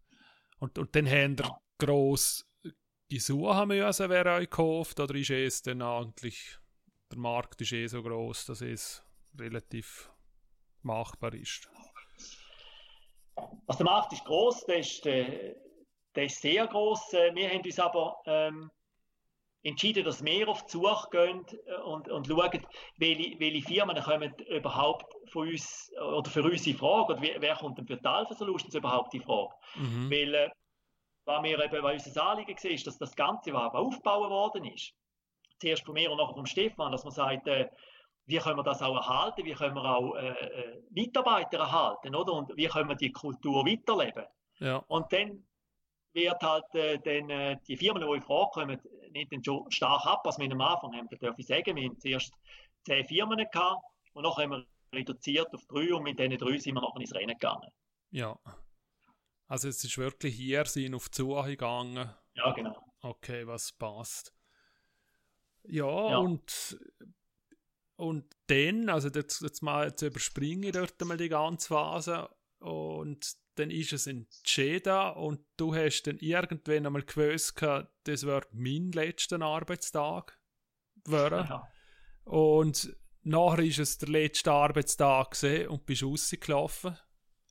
Und, und dann habt ihr ja. gross gesucht müssen, wer euch gekauft, oder ist es dann eigentlich, der Markt ist eh so gross, dass es relativ machbar ist? Also der Markt ist gross, der ist, der ist sehr gross. Wir haben uns aber ähm, entschieden, dass wir auf die Suche gehen und, und schauen, welche, welche Firmen kommen überhaupt von uns oder für uns in Frage, oder wer kommt denn für die Alpha Solutions überhaupt in Frage. Mhm. Weil äh, was, wir eben, was unser Anliegen war, ist, dass das Ganze, was aufgebaut worden ist, zuerst von mir und nachher von Stefan, dass man sagt, äh, wie können wir das auch erhalten, wie können wir auch äh, Mitarbeiter erhalten, oder? Und wie können wir die Kultur weiterleben. Ja. Und dann wird halt äh, dann, äh, die Firmen, die in Frage kommen, nicht dann schon stark ab, was wir am Anfang haben. Da darf ich sagen, wir haben zuerst zehn Firmen gehabt Und nachher haben wir reduziert auf drei und mit diesen drei sind wir nachher ins Rennen gegangen. Ja. Also es ist wirklich hier, sind auf die Suche gegangen. Ja, genau. Okay, was passt. Ja, ja. und... Und dann, also jetzt, jetzt, mal, jetzt überspringe ich dort mal die ganze Phase und dann ist es entschieden und du hast dann irgendwann einmal gewusst, das wird mein letzter Arbeitstag werden. Ja. Und nachher war es der letzte Arbeitstag gewesen und bist rausgelaufen.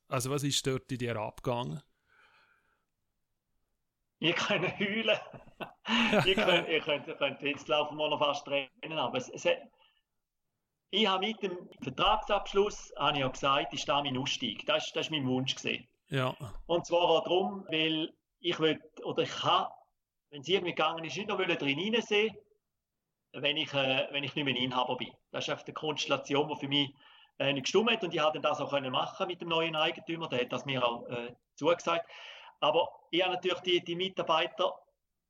Also was ist dort in dir abgegangen? Ich kann heulen. ich könnte, ich könnte, könnte jetzt laufen wir noch fast Tränen, aber es, es hat... Ich habe mit dem Vertragsabschluss habe ich ja gesagt, ich stehe meinen Ausstieg. Das war mein Wunsch gewesen. Ja. Und zwar auch darum, weil ich will, oder ich kann, wenn es irgendwie gegangen ist, nicht noch drin hineinsehen, wenn ich, äh, wenn ich nicht mehr Inhaber bin. Das ist einfach eine Konstellation, die für mich äh, nicht gestimmt hat. Und ich habe das auch können machen mit dem neuen Eigentümer. Der hat das mir auch äh, zugesagt. Aber ich habe natürlich die, die Mitarbeiter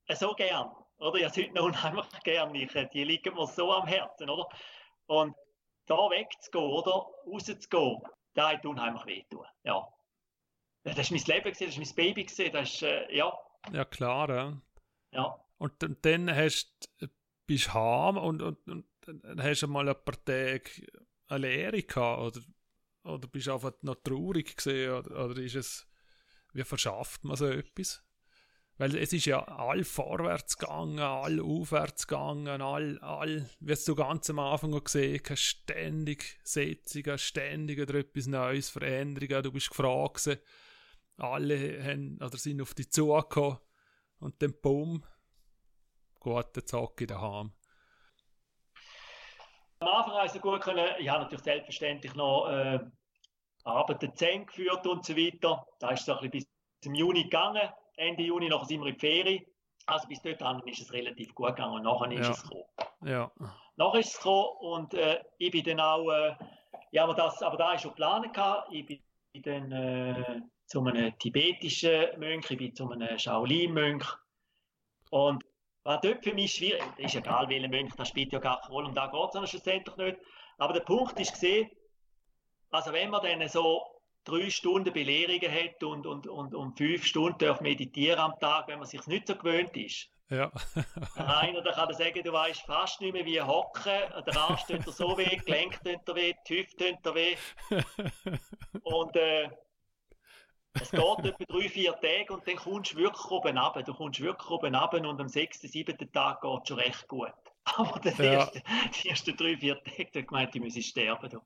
äh, so gern. Oder? Ich habe es heute noch unheimlich gern. Ich, äh, die liegen mir so am Herzen. Oder? Und da wegzugehen, oder? Rauszugehen, das hat unheimlich wehtun. Ja. Das war mein Leben, das war mein Baby, das ist, äh, ja. Ja, klar, ja. ja. Und dann hast, bist du heim und, und, und hast einmal ein paar Tage eine Lehre gehabt, oder, oder bist du einfach noch traurig gewesen, oder, oder ist es, wie verschafft man so etwas? Weil es ist ja all vorwärts gegangen, all aufwärts gegangen, all, all wie du ganz am Anfang gesehen hast, ständig Setzungen, ständig oder etwas Neues, Veränderungen, du bist gefragt gewesen. Alle haben, oder sind auf dich zugekommen und dann bumm, gut, der Zacki daheim. Am Anfang habe ich so gut können, ich habe natürlich selbstverständlich noch äh, Arbeiten zusammengeführt und so weiter, da ist es so ein bisschen bis zum Juni gegangen. Ende Juni, nachher sind wir in die Ferien. Also bis dort an ist es relativ gut gegangen und nachher ist ja. es gekommen. Ja. Nachher ist es gekommen und äh, ich bin dann auch, äh, ja, aber das, aber da ist schon geplant gehabt. Ich bin dann äh, zu einem tibetischen Mönch, ich bin zu einem Shaolin-Mönch. Und was dort für mich schwierig ist, ist egal welcher Mönch, das spielt ja gar keine Rolle und da geht es dann schlussendlich nicht. Aber der Punkt ist gesehen, also wenn man dann so drei Stunden Belehrungen hat und, und, und, und fünf Stunden darf meditieren am Tag, wenn man sich nicht so gewöhnt ist. Ja. Der eine kann dann sagen, du weißt fast nicht mehr, wie hocken. Der Arm tut er so weh, die Gelenke tut er weh, die Hüfte tut er weh. Und äh, es geht etwa drei, vier Tage und dann kommst du wirklich oben runter. Du kommst wirklich oben runter und am sechsten, siebten Tag geht es schon recht gut. Aber das ja. erste, die ersten drei, vier Tage, da gemeint, ich müsse sterben. Du.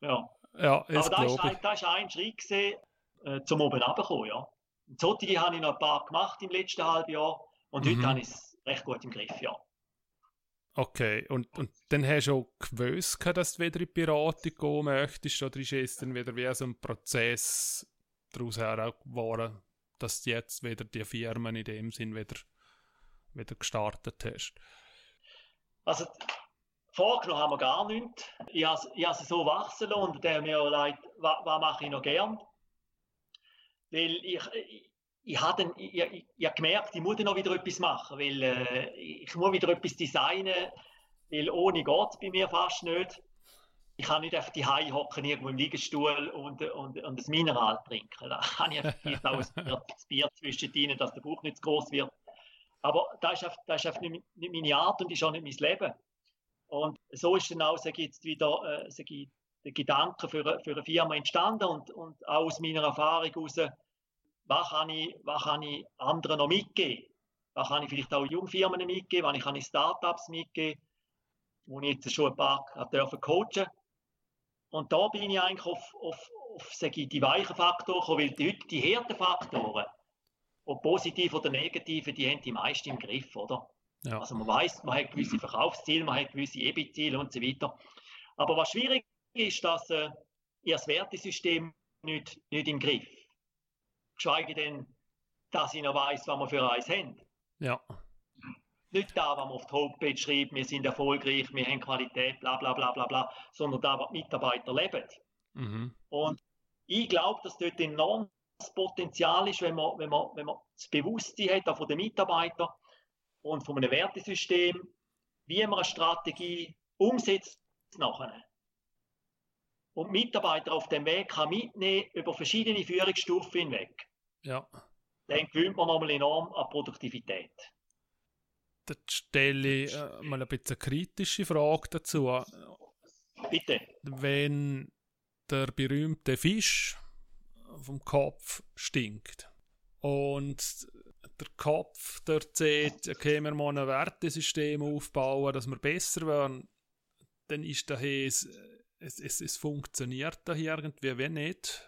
Ja. Ja, aber da ist, ein, da ist ein Schritt gewesen, äh, zum oben runterkommen, ja. Und solche habe ich noch ein paar gemacht im letzten halben Jahr und mhm. heute habe ich es recht gut im Griff, ja. Okay, und, und dann hast du auch gewusst, dass du wieder in die Beratung gehen möchtest, oder ist es dann wieder wie so ein Prozess daraus her geworden, dass du jetzt wieder die Firmen in dem Sinn wieder, wieder gestartet hast? Also... Vorgenommen haben wir gar nichts. Ich habe, ich habe sie so wachsen lassen und der mir leid, was, was mache ich noch gern? Weil ich, ich, ich, habe, dann, ich, ich, ich habe gemerkt, ich muss noch wieder etwas machen, weil äh, ich muss wieder etwas designen, weil ohne geht es bei mir fast nicht. Ich kann nicht auf die Hause hocken irgendwo im Liegestuhl und, und, und das Mineral trinken. Da kann ich jetzt auch ein Bier, Bier zwischen ihnen, dass der Bauch nicht zu groß wird. Aber das ist, das ist nicht meine Art und das ist auch nicht mein Leben. Und so ist dann auch so gibt's wieder äh, so gibt, der Gedanke für, für eine Firma entstanden und, und auch aus meiner Erfahrung heraus, was kann ich, was kann ich anderen noch mitgeben? Was kann ich vielleicht auch Jungfirmen mitgeben? Was kann ich Startups mitgeben? Wo ich jetzt schon ein paar dürfen coachen. Und da bin ich eigentlich auf, auf, auf so gibt, die weichen Faktoren gekommen, weil die, die harten Faktoren, ob positiv oder negativ, die haben die meisten im Griff, oder? Ja. Also man weiss, man hat gewisse Verkaufsziele, man hat gewisse E B I T-Ziele und so weiter. Aber was schwierig ist, dass äh, ihr das Wertesystem nicht, nicht im Griff. Geschweige denn, dass ich noch weiss, was wir für eins haben. Ja. Nicht da, was man auf die Homepage schreibt, wir sind erfolgreich, wir haben Qualität, bla bla bla bla bla, sondern da, was die Mitarbeiter leben. Mhm. Und ich glaube, dass dort enormes Potenzial ist, wenn man, wenn man, wenn man das Bewusstsein hat, auch von den Mitarbeitern, und von einem Wertesystem, wie man eine Strategie umsetzt nachher. und Mitarbeiter auf dem Weg kann mitnehmen über verschiedene Führungsstufen hinweg. Ja. Dann gewinnt man nochmal enorm an Produktivität. Dann stelle ich äh, mal ein bisschen kritische Frage dazu. Bitte. Wenn der berühmte Fisch vom Kopf stinkt und der Kopf dort sieht, okay, wir müssen ein Wertesystem aufbauen, dass wir besser werden, dann ist da es, es, es, es funktioniert da irgendwie, wenn nicht,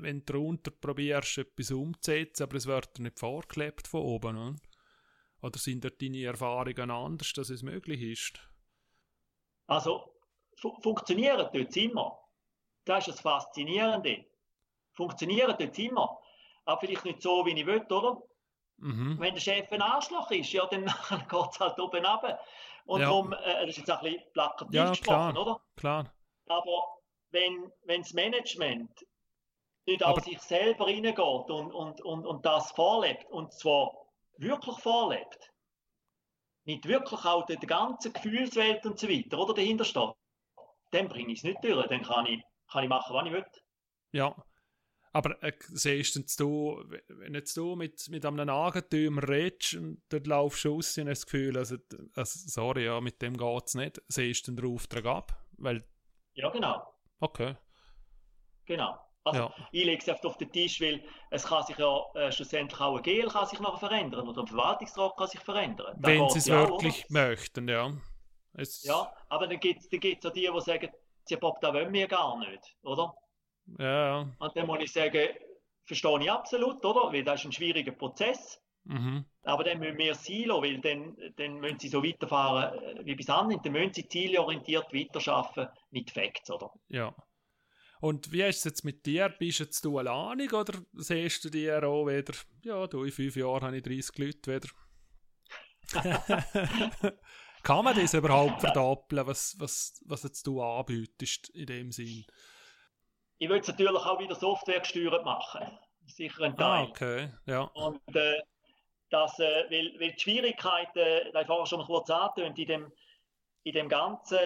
wenn du darunter probierst, etwas umzusetzen, aber es wird dir nicht vorgeklebt von oben. Oder, oder sind da deine Erfahrungen anders, dass es möglich ist? Also, fu- funktionieren dort immer. Das ist das Faszinierende. Funktionieren dort immer. Aber vielleicht nicht so, wie ich will, oder? Mhm. Wenn der Chef ein Arschloch ist, ja, dann geht es halt oben runter. Und ja. darum, äh, das ist jetzt ein bisschen plakativ ja, gesprochen, klar, oder? Klar. Aber wenn, wenn das Management nicht an sich selber reingeht und, und, und, und das vorlebt, und zwar wirklich vorlebt, nicht wirklich auch die ganze Gefühlswelt und so weiter, oder, dahinter steht, dann bringe ich es nicht durch, dann kann ich, kann ich machen, was ich will. Ja. Aber äh, siehst du, wenn jetzt du mit, mit einem Eigentümer redest und dort laufst du raus und hast das Gefühl, also, also, sorry, ja, mit dem geht es nicht, siehst du den Auftrag ab? Weil... Ja, genau. Okay. Genau. Also, ja. Ich lege es oft auf den Tisch, weil es kann sich ja äh, schlussendlich auch ein G L kann sich noch verändern oder ein Verwaltungsrat kann sich verändern. Da wenn sie es ja, wirklich oder? möchten, ja. Es... Ja, aber dann gibt es dann gibt's auch die, die sagen, sie Bob, da wollen wir gar nicht, oder? Ja, ja. Und dann muss ich sagen, verstehe ich absolut, oder? Weil das ist ein schwieriger Prozess. Mhm. Aber dann müssen wir Silo, weil dann, dann müssen sie so weiterfahren wie bis anhin. Dann müssen sie zielorientiert weiterarbeiten mit Facts, oder? Ja. Und wie ist es jetzt mit dir? Bist du jetzt alleine oder siehst du dir auch wieder, ja, du, in fünf Jahren habe ich dreißig Leute wieder. Kann man das überhaupt verdoppeln, was, was, was jetzt du anbietest in dem Sinn? Ich will es natürlich auch wieder softwaregesteuert machen. Sicher ein Teil. Ah, okay. Ja. Und äh, das, äh, weil, weil die Schwierigkeiten, äh, da habe ich vorhin schon mal kurz angetönt, in dem, in dem ganzen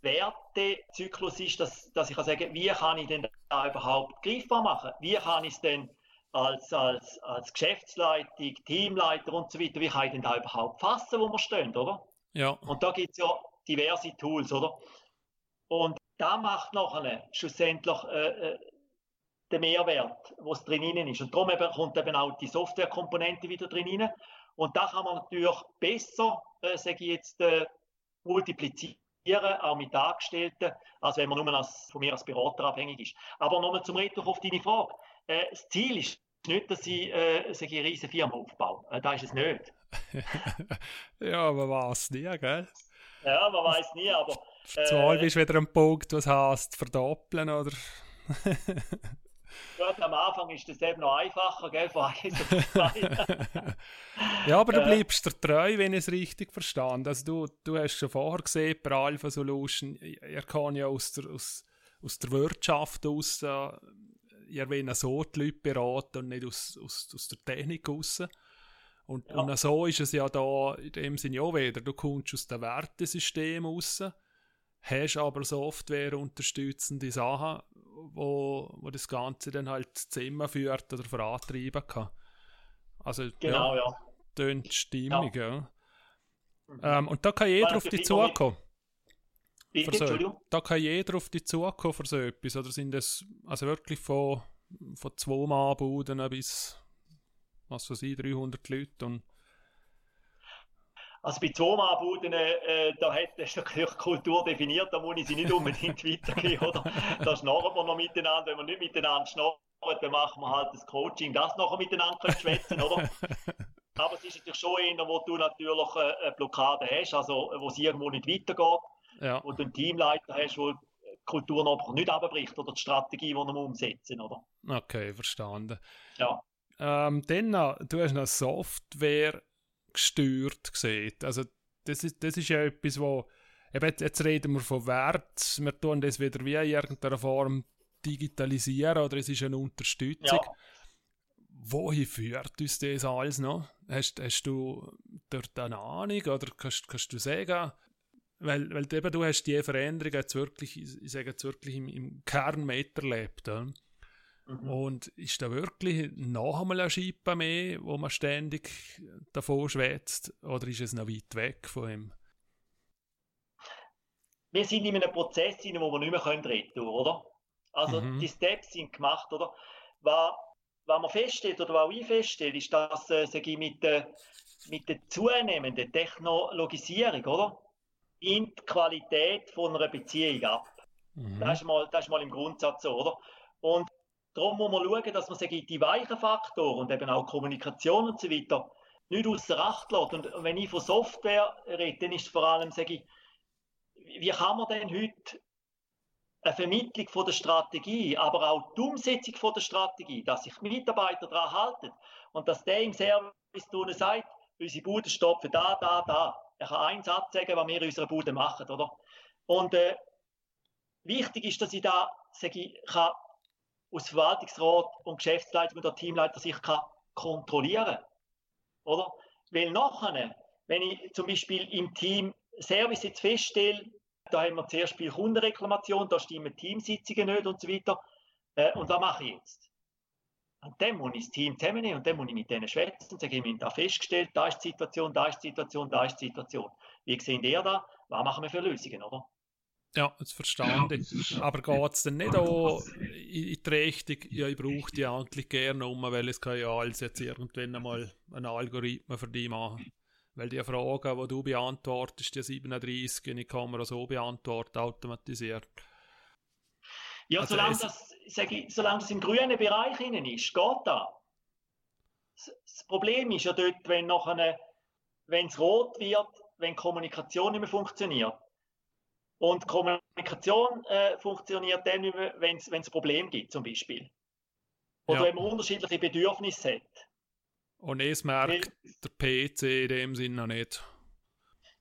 Wertezyklus ist, dass, dass ich kann sagen, wie kann ich denn da überhaupt greifbar machen? Wie kann ich es denn als, als, als Geschäftsleitung, Teamleiter und so weiter, wie kann ich denn da überhaupt fassen, wo wir stehen, oder? Ja. Und da gibt es ja diverse Tools, oder? Und da macht nachher schlussendlich äh, äh, den Mehrwert, was drin hinein ist. Und darum eben kommt eben auch die Softwarekomponente wieder drin hinein. Und da kann man natürlich besser, äh, sage ich jetzt, äh, multiplizieren, auch mit Angestellten, als wenn man nur als, von mir als Berater abhängig ist. Aber nochmal zum Retour auf deine Frage. Äh, das Ziel ist nicht, dass ich, äh, sage ich, eine riesige Firma aufbaue. Äh, da ist es nicht. Ja, man weiß nie, gell? Ja, man weiß nie, aber... Zwei äh, bist du wieder am Punkt, was heisst, verdoppeln, oder? Gut, am Anfang ist das eben noch einfacher, gell, von eins auf zwei. Ja, aber du äh, bleibst dir treu, wenn ich es richtig verstanden. Also du, du hast schon vorher gesehen, bei Alpha Solution, ihr kann ja aus der, aus, aus der Wirtschaft aus, äh, ihr wollt so die Leute beraten und nicht aus, aus, aus der Technik raus. Und, ja. und so ist es ja da in dem Sinne auch wieder. Du kommst aus dem Wertesystem raus, hast aber Software unterstützende Sachen, wo, wo das Ganze dann halt zusammenführt oder vorantreiben kann. Also, genau, ja. Tönt ja. stimmig, ja. ja. Mhm. Ähm, und da kann jeder auf dich zukommen. Bitte, Entschuldigung? Da kann jeder auf dich zukommen für so etwas. Oder sind das also wirklich von, von zwei Mannbuden bis, was weiß ich, dreihundert Leute und... Also bei zwei Mannbuden, äh, da hat das natürlich Kultur definiert, da muss ich sie nicht unbedingt weitergeben, oder? Da schnorren wir noch miteinander, wenn wir nicht miteinander schnorren, dann machen wir halt das Coaching, das nachher miteinander schwätzen, oder? Aber es ist natürlich schon einer, wo du natürlich eine Blockade hast, also wo es irgendwo nicht weitergeht, ja. wo du einen Teamleiter hast, wo die Kultur noch nicht abbricht oder die Strategie, die wir umsetzen, oder? Okay, verstanden. Ja. Ähm, dann noch, du hast noch Software gesteuert gesehen. Also das ist, das ist ja etwas, wo eben jetzt, jetzt reden wir von Wert, wir tun das wieder wie in irgendeiner Form digitalisieren oder es ist eine Unterstützung. Ja. Wohin führt uns das alles noch? Hast, hast du dort eine Ahnung oder kannst, kannst du sagen, weil, weil eben du hast die Veränderung jetzt wirklich, ich sage jetzt wirklich im, im Kern miterlebt. Ja? Mhm. Und ist da wirklich noch einmal eine Scheibe mehr, wo man ständig davon schwätzt, oder ist es noch weit weg von ihm? Wir sind in einem Prozess, in dem wir nicht mehr retten können, oder? Also mhm. die Steps sind gemacht, oder? Was, was man feststellt, oder was ich feststelle, ist, dass äh, sag ich, mit, äh, mit der zunehmenden Technologisierung, oder? In die Qualität von einer Beziehung ab. Mhm. Das ist mal, das ist mal im Grundsatz so, oder? Und darum muss man schauen, dass man sage, die weichen Faktoren und eben auch Kommunikation und so weiter nicht außer Acht lässt. Und wenn ich von Software rede, dann ist vor allem, sage ich, wie kann man denn heute eine Vermittlung von der Strategie, aber auch die Umsetzung von der Strategie, dass sich die Mitarbeiter daran halten und dass der im Service unten sagt, unsere Bude stopfen da, da, da. Er kann einen Satz sagen, was wir in unserer Bude machen, oder? Und äh, wichtig ist, dass ich da sage, ich kann aus Verwaltungsrat und Geschäftsleitung und der Teamleiter sich kann kontrollieren, oder? Weil nachher, wenn ich zum Beispiel im Team Service jetzt feststelle, da haben wir zuerst viel Kundenreklamation, da stimmen Teamsitzungen nicht und so weiter. Äh, und was mache ich jetzt? Und dann muss ich das Team zusammennehmen und dann muss ich mit denen schwätzen und sagen, wir haben da festgestellt, da ist die Situation, da ist die Situation, da ist die Situation. Wie seht ihr da? Was machen wir für Lösungen, oder? Ja, das verstehe ich. Aber geht es denn nicht auch in die Richtung, ja, ich brauche die eigentlich gerne um, weil es kann ja alles jetzt irgendwann einmal einen Algorithmen für dich machen? Weil die Fragen, die du beantwortest, die siebenunddreißig, und ich kann mir so beantworten, automatisiert. Ja, also solange, das, ich, solange das im grünen Bereich innen ist, geht das. Das Problem ist ja dort, wenn nachher, wenn es rot wird, wenn Kommunikation nicht mehr funktioniert. Und Kommunikation äh, funktioniert dann nicht mehr, wenn es ein Problem gibt, zum Beispiel. Oder ja. wenn man unterschiedliche Bedürfnisse hat. Und es merkt der P C in dem Sinne noch nicht.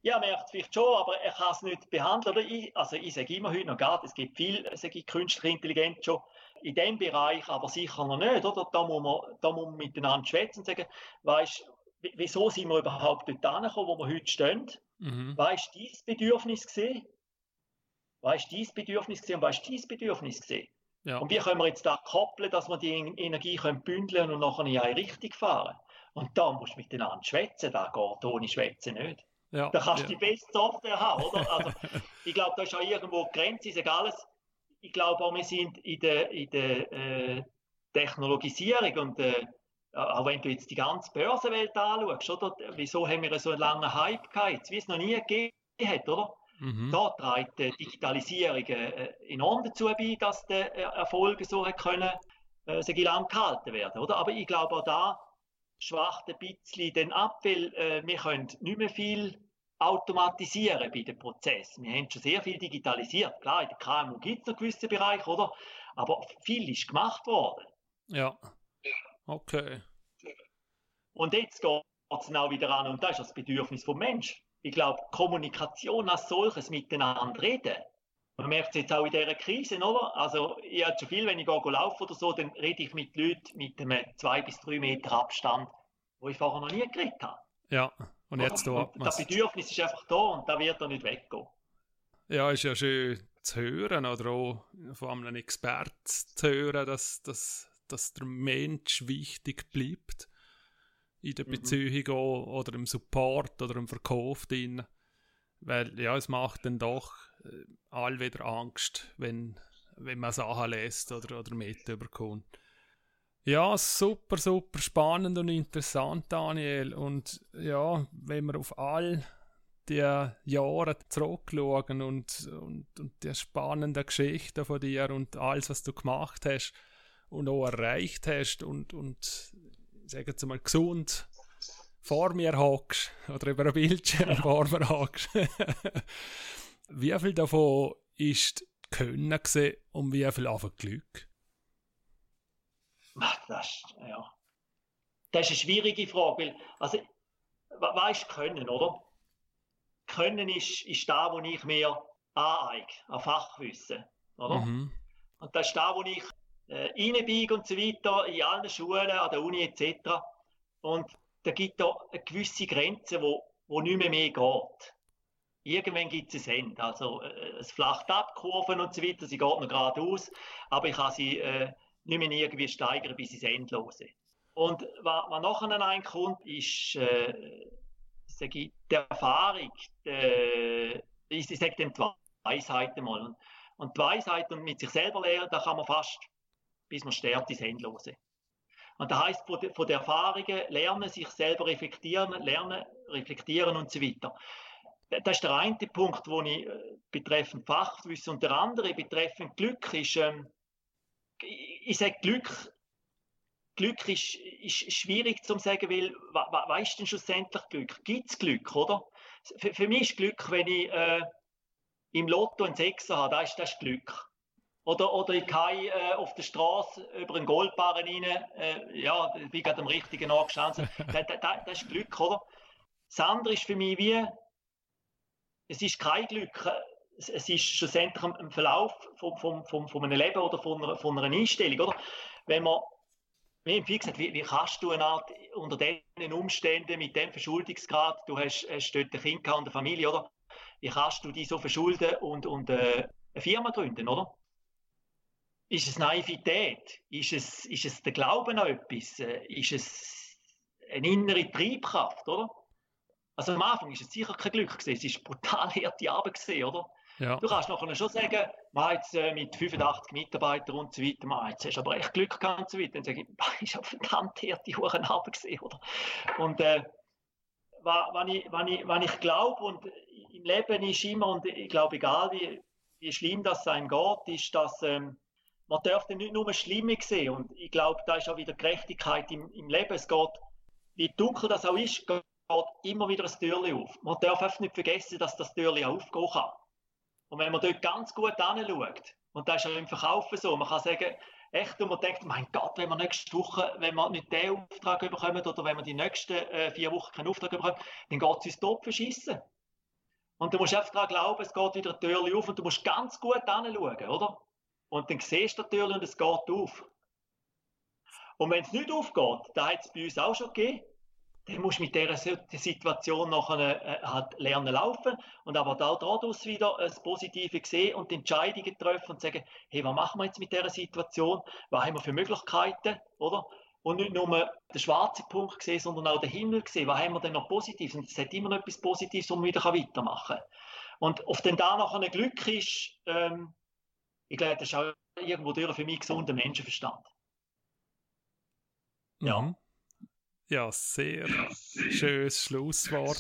Ja, merkt es vielleicht schon, aber er kann es nicht behandeln. Oder? Ich, also ich sage immer heute noch gar, es gibt viel sage ich, künstliche Intelligenz schon in diesem Bereich, aber sicher noch nicht. Oder? Da muss man, da muss man miteinander schwätzen und sagen, weißt, wieso sind wir überhaupt dort angekommen, wo wir heute stehen? Mhm. Weißt du, dieses Bedürfnis gesehen? Weißt du, dieses Bedürfnis gesehen? Und weißt du, dieses Bedürfnis gesehen? Ja. Und wie können wir jetzt da koppeln, dass wir die Energie können bündeln und nachher in eine Richtung fahren? Und da musst du miteinander schwätzen, das geht ohne Schwätzen nicht. Ja, da kannst du ja. die beste Software haben, oder? Also, ich glaube, da ist auch irgendwo die Grenze, ich sage alles. Ich glaube auch, wir sind in der, in der äh, Technologisierung und äh, auch wenn du jetzt die ganze Börsenwelt anschaust, oder? Wieso haben wir so einen langen Hype gehabt, wie es noch nie gegeben hat, oder? Mhm. Da trägt die Digitalisierung äh, enorm dazu bei, dass die Erfolge so können, äh, so lang gehalten werden, oder? Aber ich glaube auch da, schwacht ein bisschen den ab, weil äh, wir können nicht mehr viel automatisieren bei dem Prozess. Wir haben schon sehr viel digitalisiert. Klar, in der K M U gibt es noch gewisse Bereiche, oder? Aber viel ist gemacht worden. Ja, okay. Und jetzt geht es auch wieder an, und das ist das Bedürfnis vom Menschen. Ich glaube, Kommunikation als solches, miteinander reden. Man merkt es jetzt auch in dieser Krise, oder? Also, ich habe schon viel, wenn ich laufe oder so, dann rede ich mit Leuten mit einem zwei bis drei Meter Abstand, wo ich vorher noch nie geredet habe. Ja, und jetzt da. Das Bedürfnis ist einfach da und da wird er nicht weggehen. Ja, ist ja schön zu hören oder auch von einem Experten zu hören, dass, dass, dass der Mensch wichtig bleibt in der Beziehung mhm. auch, oder im Support oder im Verkauf drin. Weil, ja, es macht dann doch all wieder Angst, wenn, wenn man Sachen lässt oder, oder mit überkommt. Ja, super, super spannend und interessant, Daniel. Und ja, wenn wir auf all die Jahre zurückschauen und, und, und die spannenden Geschichten von dir und alles, was du gemacht hast und auch erreicht hast und, und sagen wir mal, gesund vor mir hockst oder über ein Bildschirm ja. vor mir hockst. Wie viel davon ist Können gewesen und wie viel einfach Glück? Das, ja. das ist eine schwierige Frage, weil, also, was ist Können, oder? Können ist, ist das, wo ich mir aneigne, an Fachwissen, oder? Mhm. Und das ist das, wo ich äh, reinbiege und so weiter, in allen Schulen, an der Uni et cetera. Und da gibt es eine gewisse Grenze, wo, wo nicht mehr, mehr geht. Irgendwann gibt es ein Ende. Also, äh, es flacht ab, Kurven und so weiter, sie geht noch geradeaus, aber ich kann sie äh, nicht mehr irgendwie steigern bis ins Endlose. Und was, was nachher einkommt, ist äh, sage ich, die Erfahrung, die, ich sage dem die Weisheit einmal. Und, und die Weisheit und mit sich selber lernen, da kann man fast, bis man stirbt, ins Endlose. Und das heisst, von, de, von den Erfahrungen lernen, sich selber reflektieren, lernen, reflektieren und so weiter. Das ist der eine Punkt, wo ich betreffend Fachwissen und der andere betreffend Glück ist, ähm, ich sage Glück, Glück ist, ist schwierig zu sagen, weil, was ist denn schlussendlich Glück? Gibt es Glück, oder? Für, für mich ist Glück, wenn ich äh, im Lotto einen Sechser habe, das ist, das ist Glück. Oder, oder ich gehe äh, auf der Straße über einen Goldbarren rein, äh, ja, ich bin gerade am richtigen Ort gestanden. das, das, das ist Glück, oder? Das andere ist für mich wie, es ist kein Glück, es ist schlussendlich ein Verlauf von, von, von, von einem Leben oder von einer, von einer Einstellung, oder? Wenn man, wie im Fix, wie, wie kannst du eine Art unter diesen Umständen, mit dem Verschuldungsgrad, du hast, hast dort ein Kind und eine Familie, oder? Wie kannst du dich so verschulden und, und äh, eine Firma gründen, oder? Ist es Naivität? Ist es, ist es der Glauben an etwas? Ist es eine innere Triebkraft, oder? Also am Anfang war es sicher kein Glück gewesen. Es war brutal harte Arbeit gewesen, oder? Ja. Du kannst nachher schon sagen, man jetzt mit fünfundachtzig Mitarbeitern und so weiter, man jetzt hast aber echt Glück gehabt und so weiter. Dann sage ich, es war verdammt harte hohe Arbeit gewesen, oder? Und äh, wenn ich, wenn ich, wenn ich glaube, und im Leben ist immer, und ich glaube, egal wie, wie schlimm das einem geht, ist, dass ähm, man darf dann nicht nur Schlimme sehen. Und ich glaube, da ist auch wieder Gerechtigkeit im, im Leben. Es geht, wie dunkel das auch ist, geht immer wieder ein Türchen auf. Man darf einfach nicht vergessen, dass das Türchen auch aufgehen kann. Und wenn man dort ganz gut hinschaut, und das ist ja im Verkaufen so, man kann sagen, echt, und man denkt, mein Gott, wenn wir nächste Woche, wenn wir nicht den Auftrag bekommen, oder wenn wir die nächsten äh, vier Wochen keinen Auftrag bekommen, dann geht es uns top verschissen. Und du musst einfach daran glauben, es geht wieder ein Türchen auf, und du musst ganz gut hinschauen, oder? Und dann siehst du die Türchen und es geht auf. Und wenn es nicht aufgeht, da hat es bei uns auch schon gegeben, dann musst du mit dieser Situation nachher äh, halt lernen laufen und aber auch daraus wieder das Positive sehen und Entscheidungen treffen und sagen, hey, was machen wir jetzt mit dieser Situation? Was haben wir für Möglichkeiten, oder? Und nicht nur den schwarzen Punkt sehen, sondern auch den Himmel sehen. Was haben wir denn noch Positives? Und es hat immer noch etwas Positives, wo man wieder weitermachen kann. Und auf den da nachher Glück ist, ähm, ich glaube, das ist auch irgendwo durch für mich gesunder Menschenverstand. Ja. Mhm. Ja, sehr schönes Schlusswort.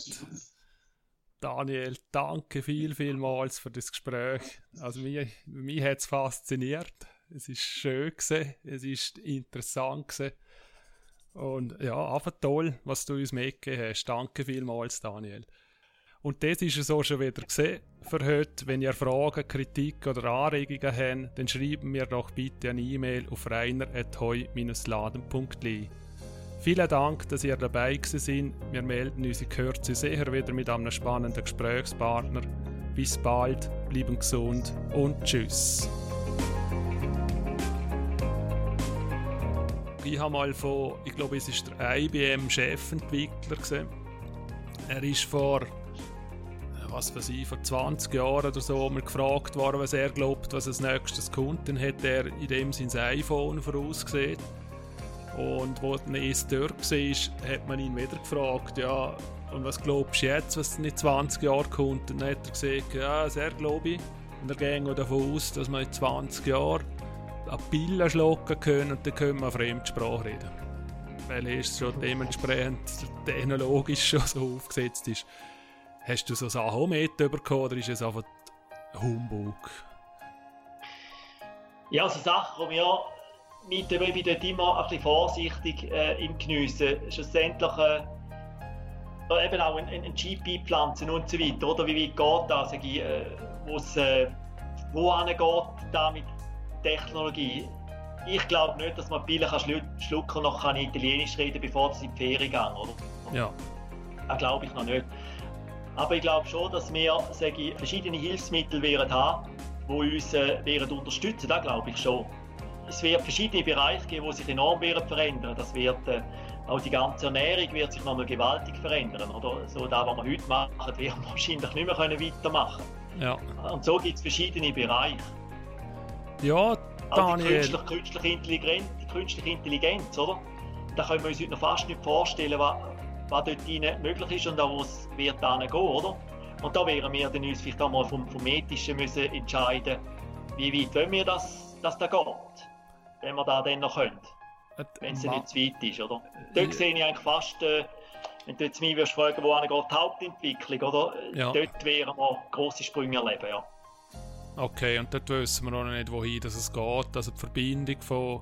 Daniel, danke viel, vielmals für das Gespräch. Also mich, mich hat es fasziniert. Es war schön gewesen, es war interessant gewesen. Und ja, einfach toll, was du uns mitgegeben hast. Danke vielmals, Daniel. Und das ist es auch schon wieder gewesen für heute. Wenn ihr Fragen, Kritik oder Anregungen habt, dann schreibt mir doch bitte eine E-Mail auf reiner at heu dash laden punkt l i. Vielen Dank, dass ihr dabei seid. Wir melden uns in Kürze sicher wieder mit einem spannenden Gesprächspartner. Bis bald, bleiben gesund und tschüss. Ich habe mal von, ich glaube, es ist der I B M-Chefentwickler gesehen. Er ist vor, was weiß ich, vor zwanzig Jahren oder so mal gefragt worden, was er glaubt, was als nächstes kommt. Dann hat er in dem Sinn sein iPhone vorausgesehen. Und als er erst dort war, hat man ihn wieder gefragt, ja, und was glaubst du jetzt, was in zwanzig Jahren kommt? Und dann hat er gesagt, ja, sehr glaube ich. Und er ging auch davon aus, dass wir in zwanzig Jahren eine Pille schlucken können und dann können wir Fremdsprache reden. Weil er schon dementsprechend technologisch schon so aufgesetzt ist. Hast du so Sachen auch mitbekommen oder ist es einfach Humbug? Ja, so Sachen kommen ja mit, aber ich bin dort immer ein bisschen vorsichtig äh, im Geniessen. Schlussendlich äh, eben auch ein, ein, ein G P-Pflanzen und so weiter. Oder wie weit geht das? Sag ich, äh, äh, wohin geht da mit Technologie? Ich glaube nicht, dass man Pillen schlucken kann und noch Italienisch reden kann, bevor es in die Ferien geht, oder? Ja. Das glaube ich noch nicht. Aber ich glaube schon, dass wir sag ich, verschiedene Hilfsmittel werden haben, die uns äh, werden unterstützen. Das glaube ich schon. Es wird verschiedene Bereiche geben, die sich enorm verändern. Das wird äh, Auch die ganze Ernährung wird sich nochmal gewaltig verändern. Oder? So das, was wir heute machen, werden wir wahrscheinlich nicht mehr weitermachen können. Ja. Und so gibt es verschiedene Bereiche. Ja, Daniel. Die künstliche, künstliche, Intelligenz, die künstliche Intelligenz, oder? Da können wir uns heute noch fast nicht vorstellen, was, was dort hinein möglich ist und wo es wird hingehen, oder? Und da wären wir dann uns vielleicht auch mal vom, vom Ethischen müssen entscheiden, wie weit wollen wir, dass, dass das geht, wenn wir das dann noch können. Wenn es nicht zu weit ist, oder? Dort ja. sehe ich eigentlich fast, äh, wenn du jetzt mich würdest fragen, wo geht die Hauptentwicklung, oder? Ja. Dort werden wir grosse Sprünge erleben, ja. Okay, und dort wissen wir noch nicht, wohin dass es geht. Also die Verbindung von,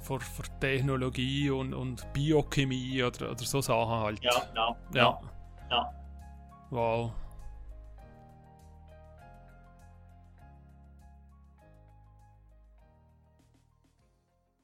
von, von Technologie und, und Biochemie oder, oder so Sachen halt. Ja, genau. Ja. Ja. Ja. Wow.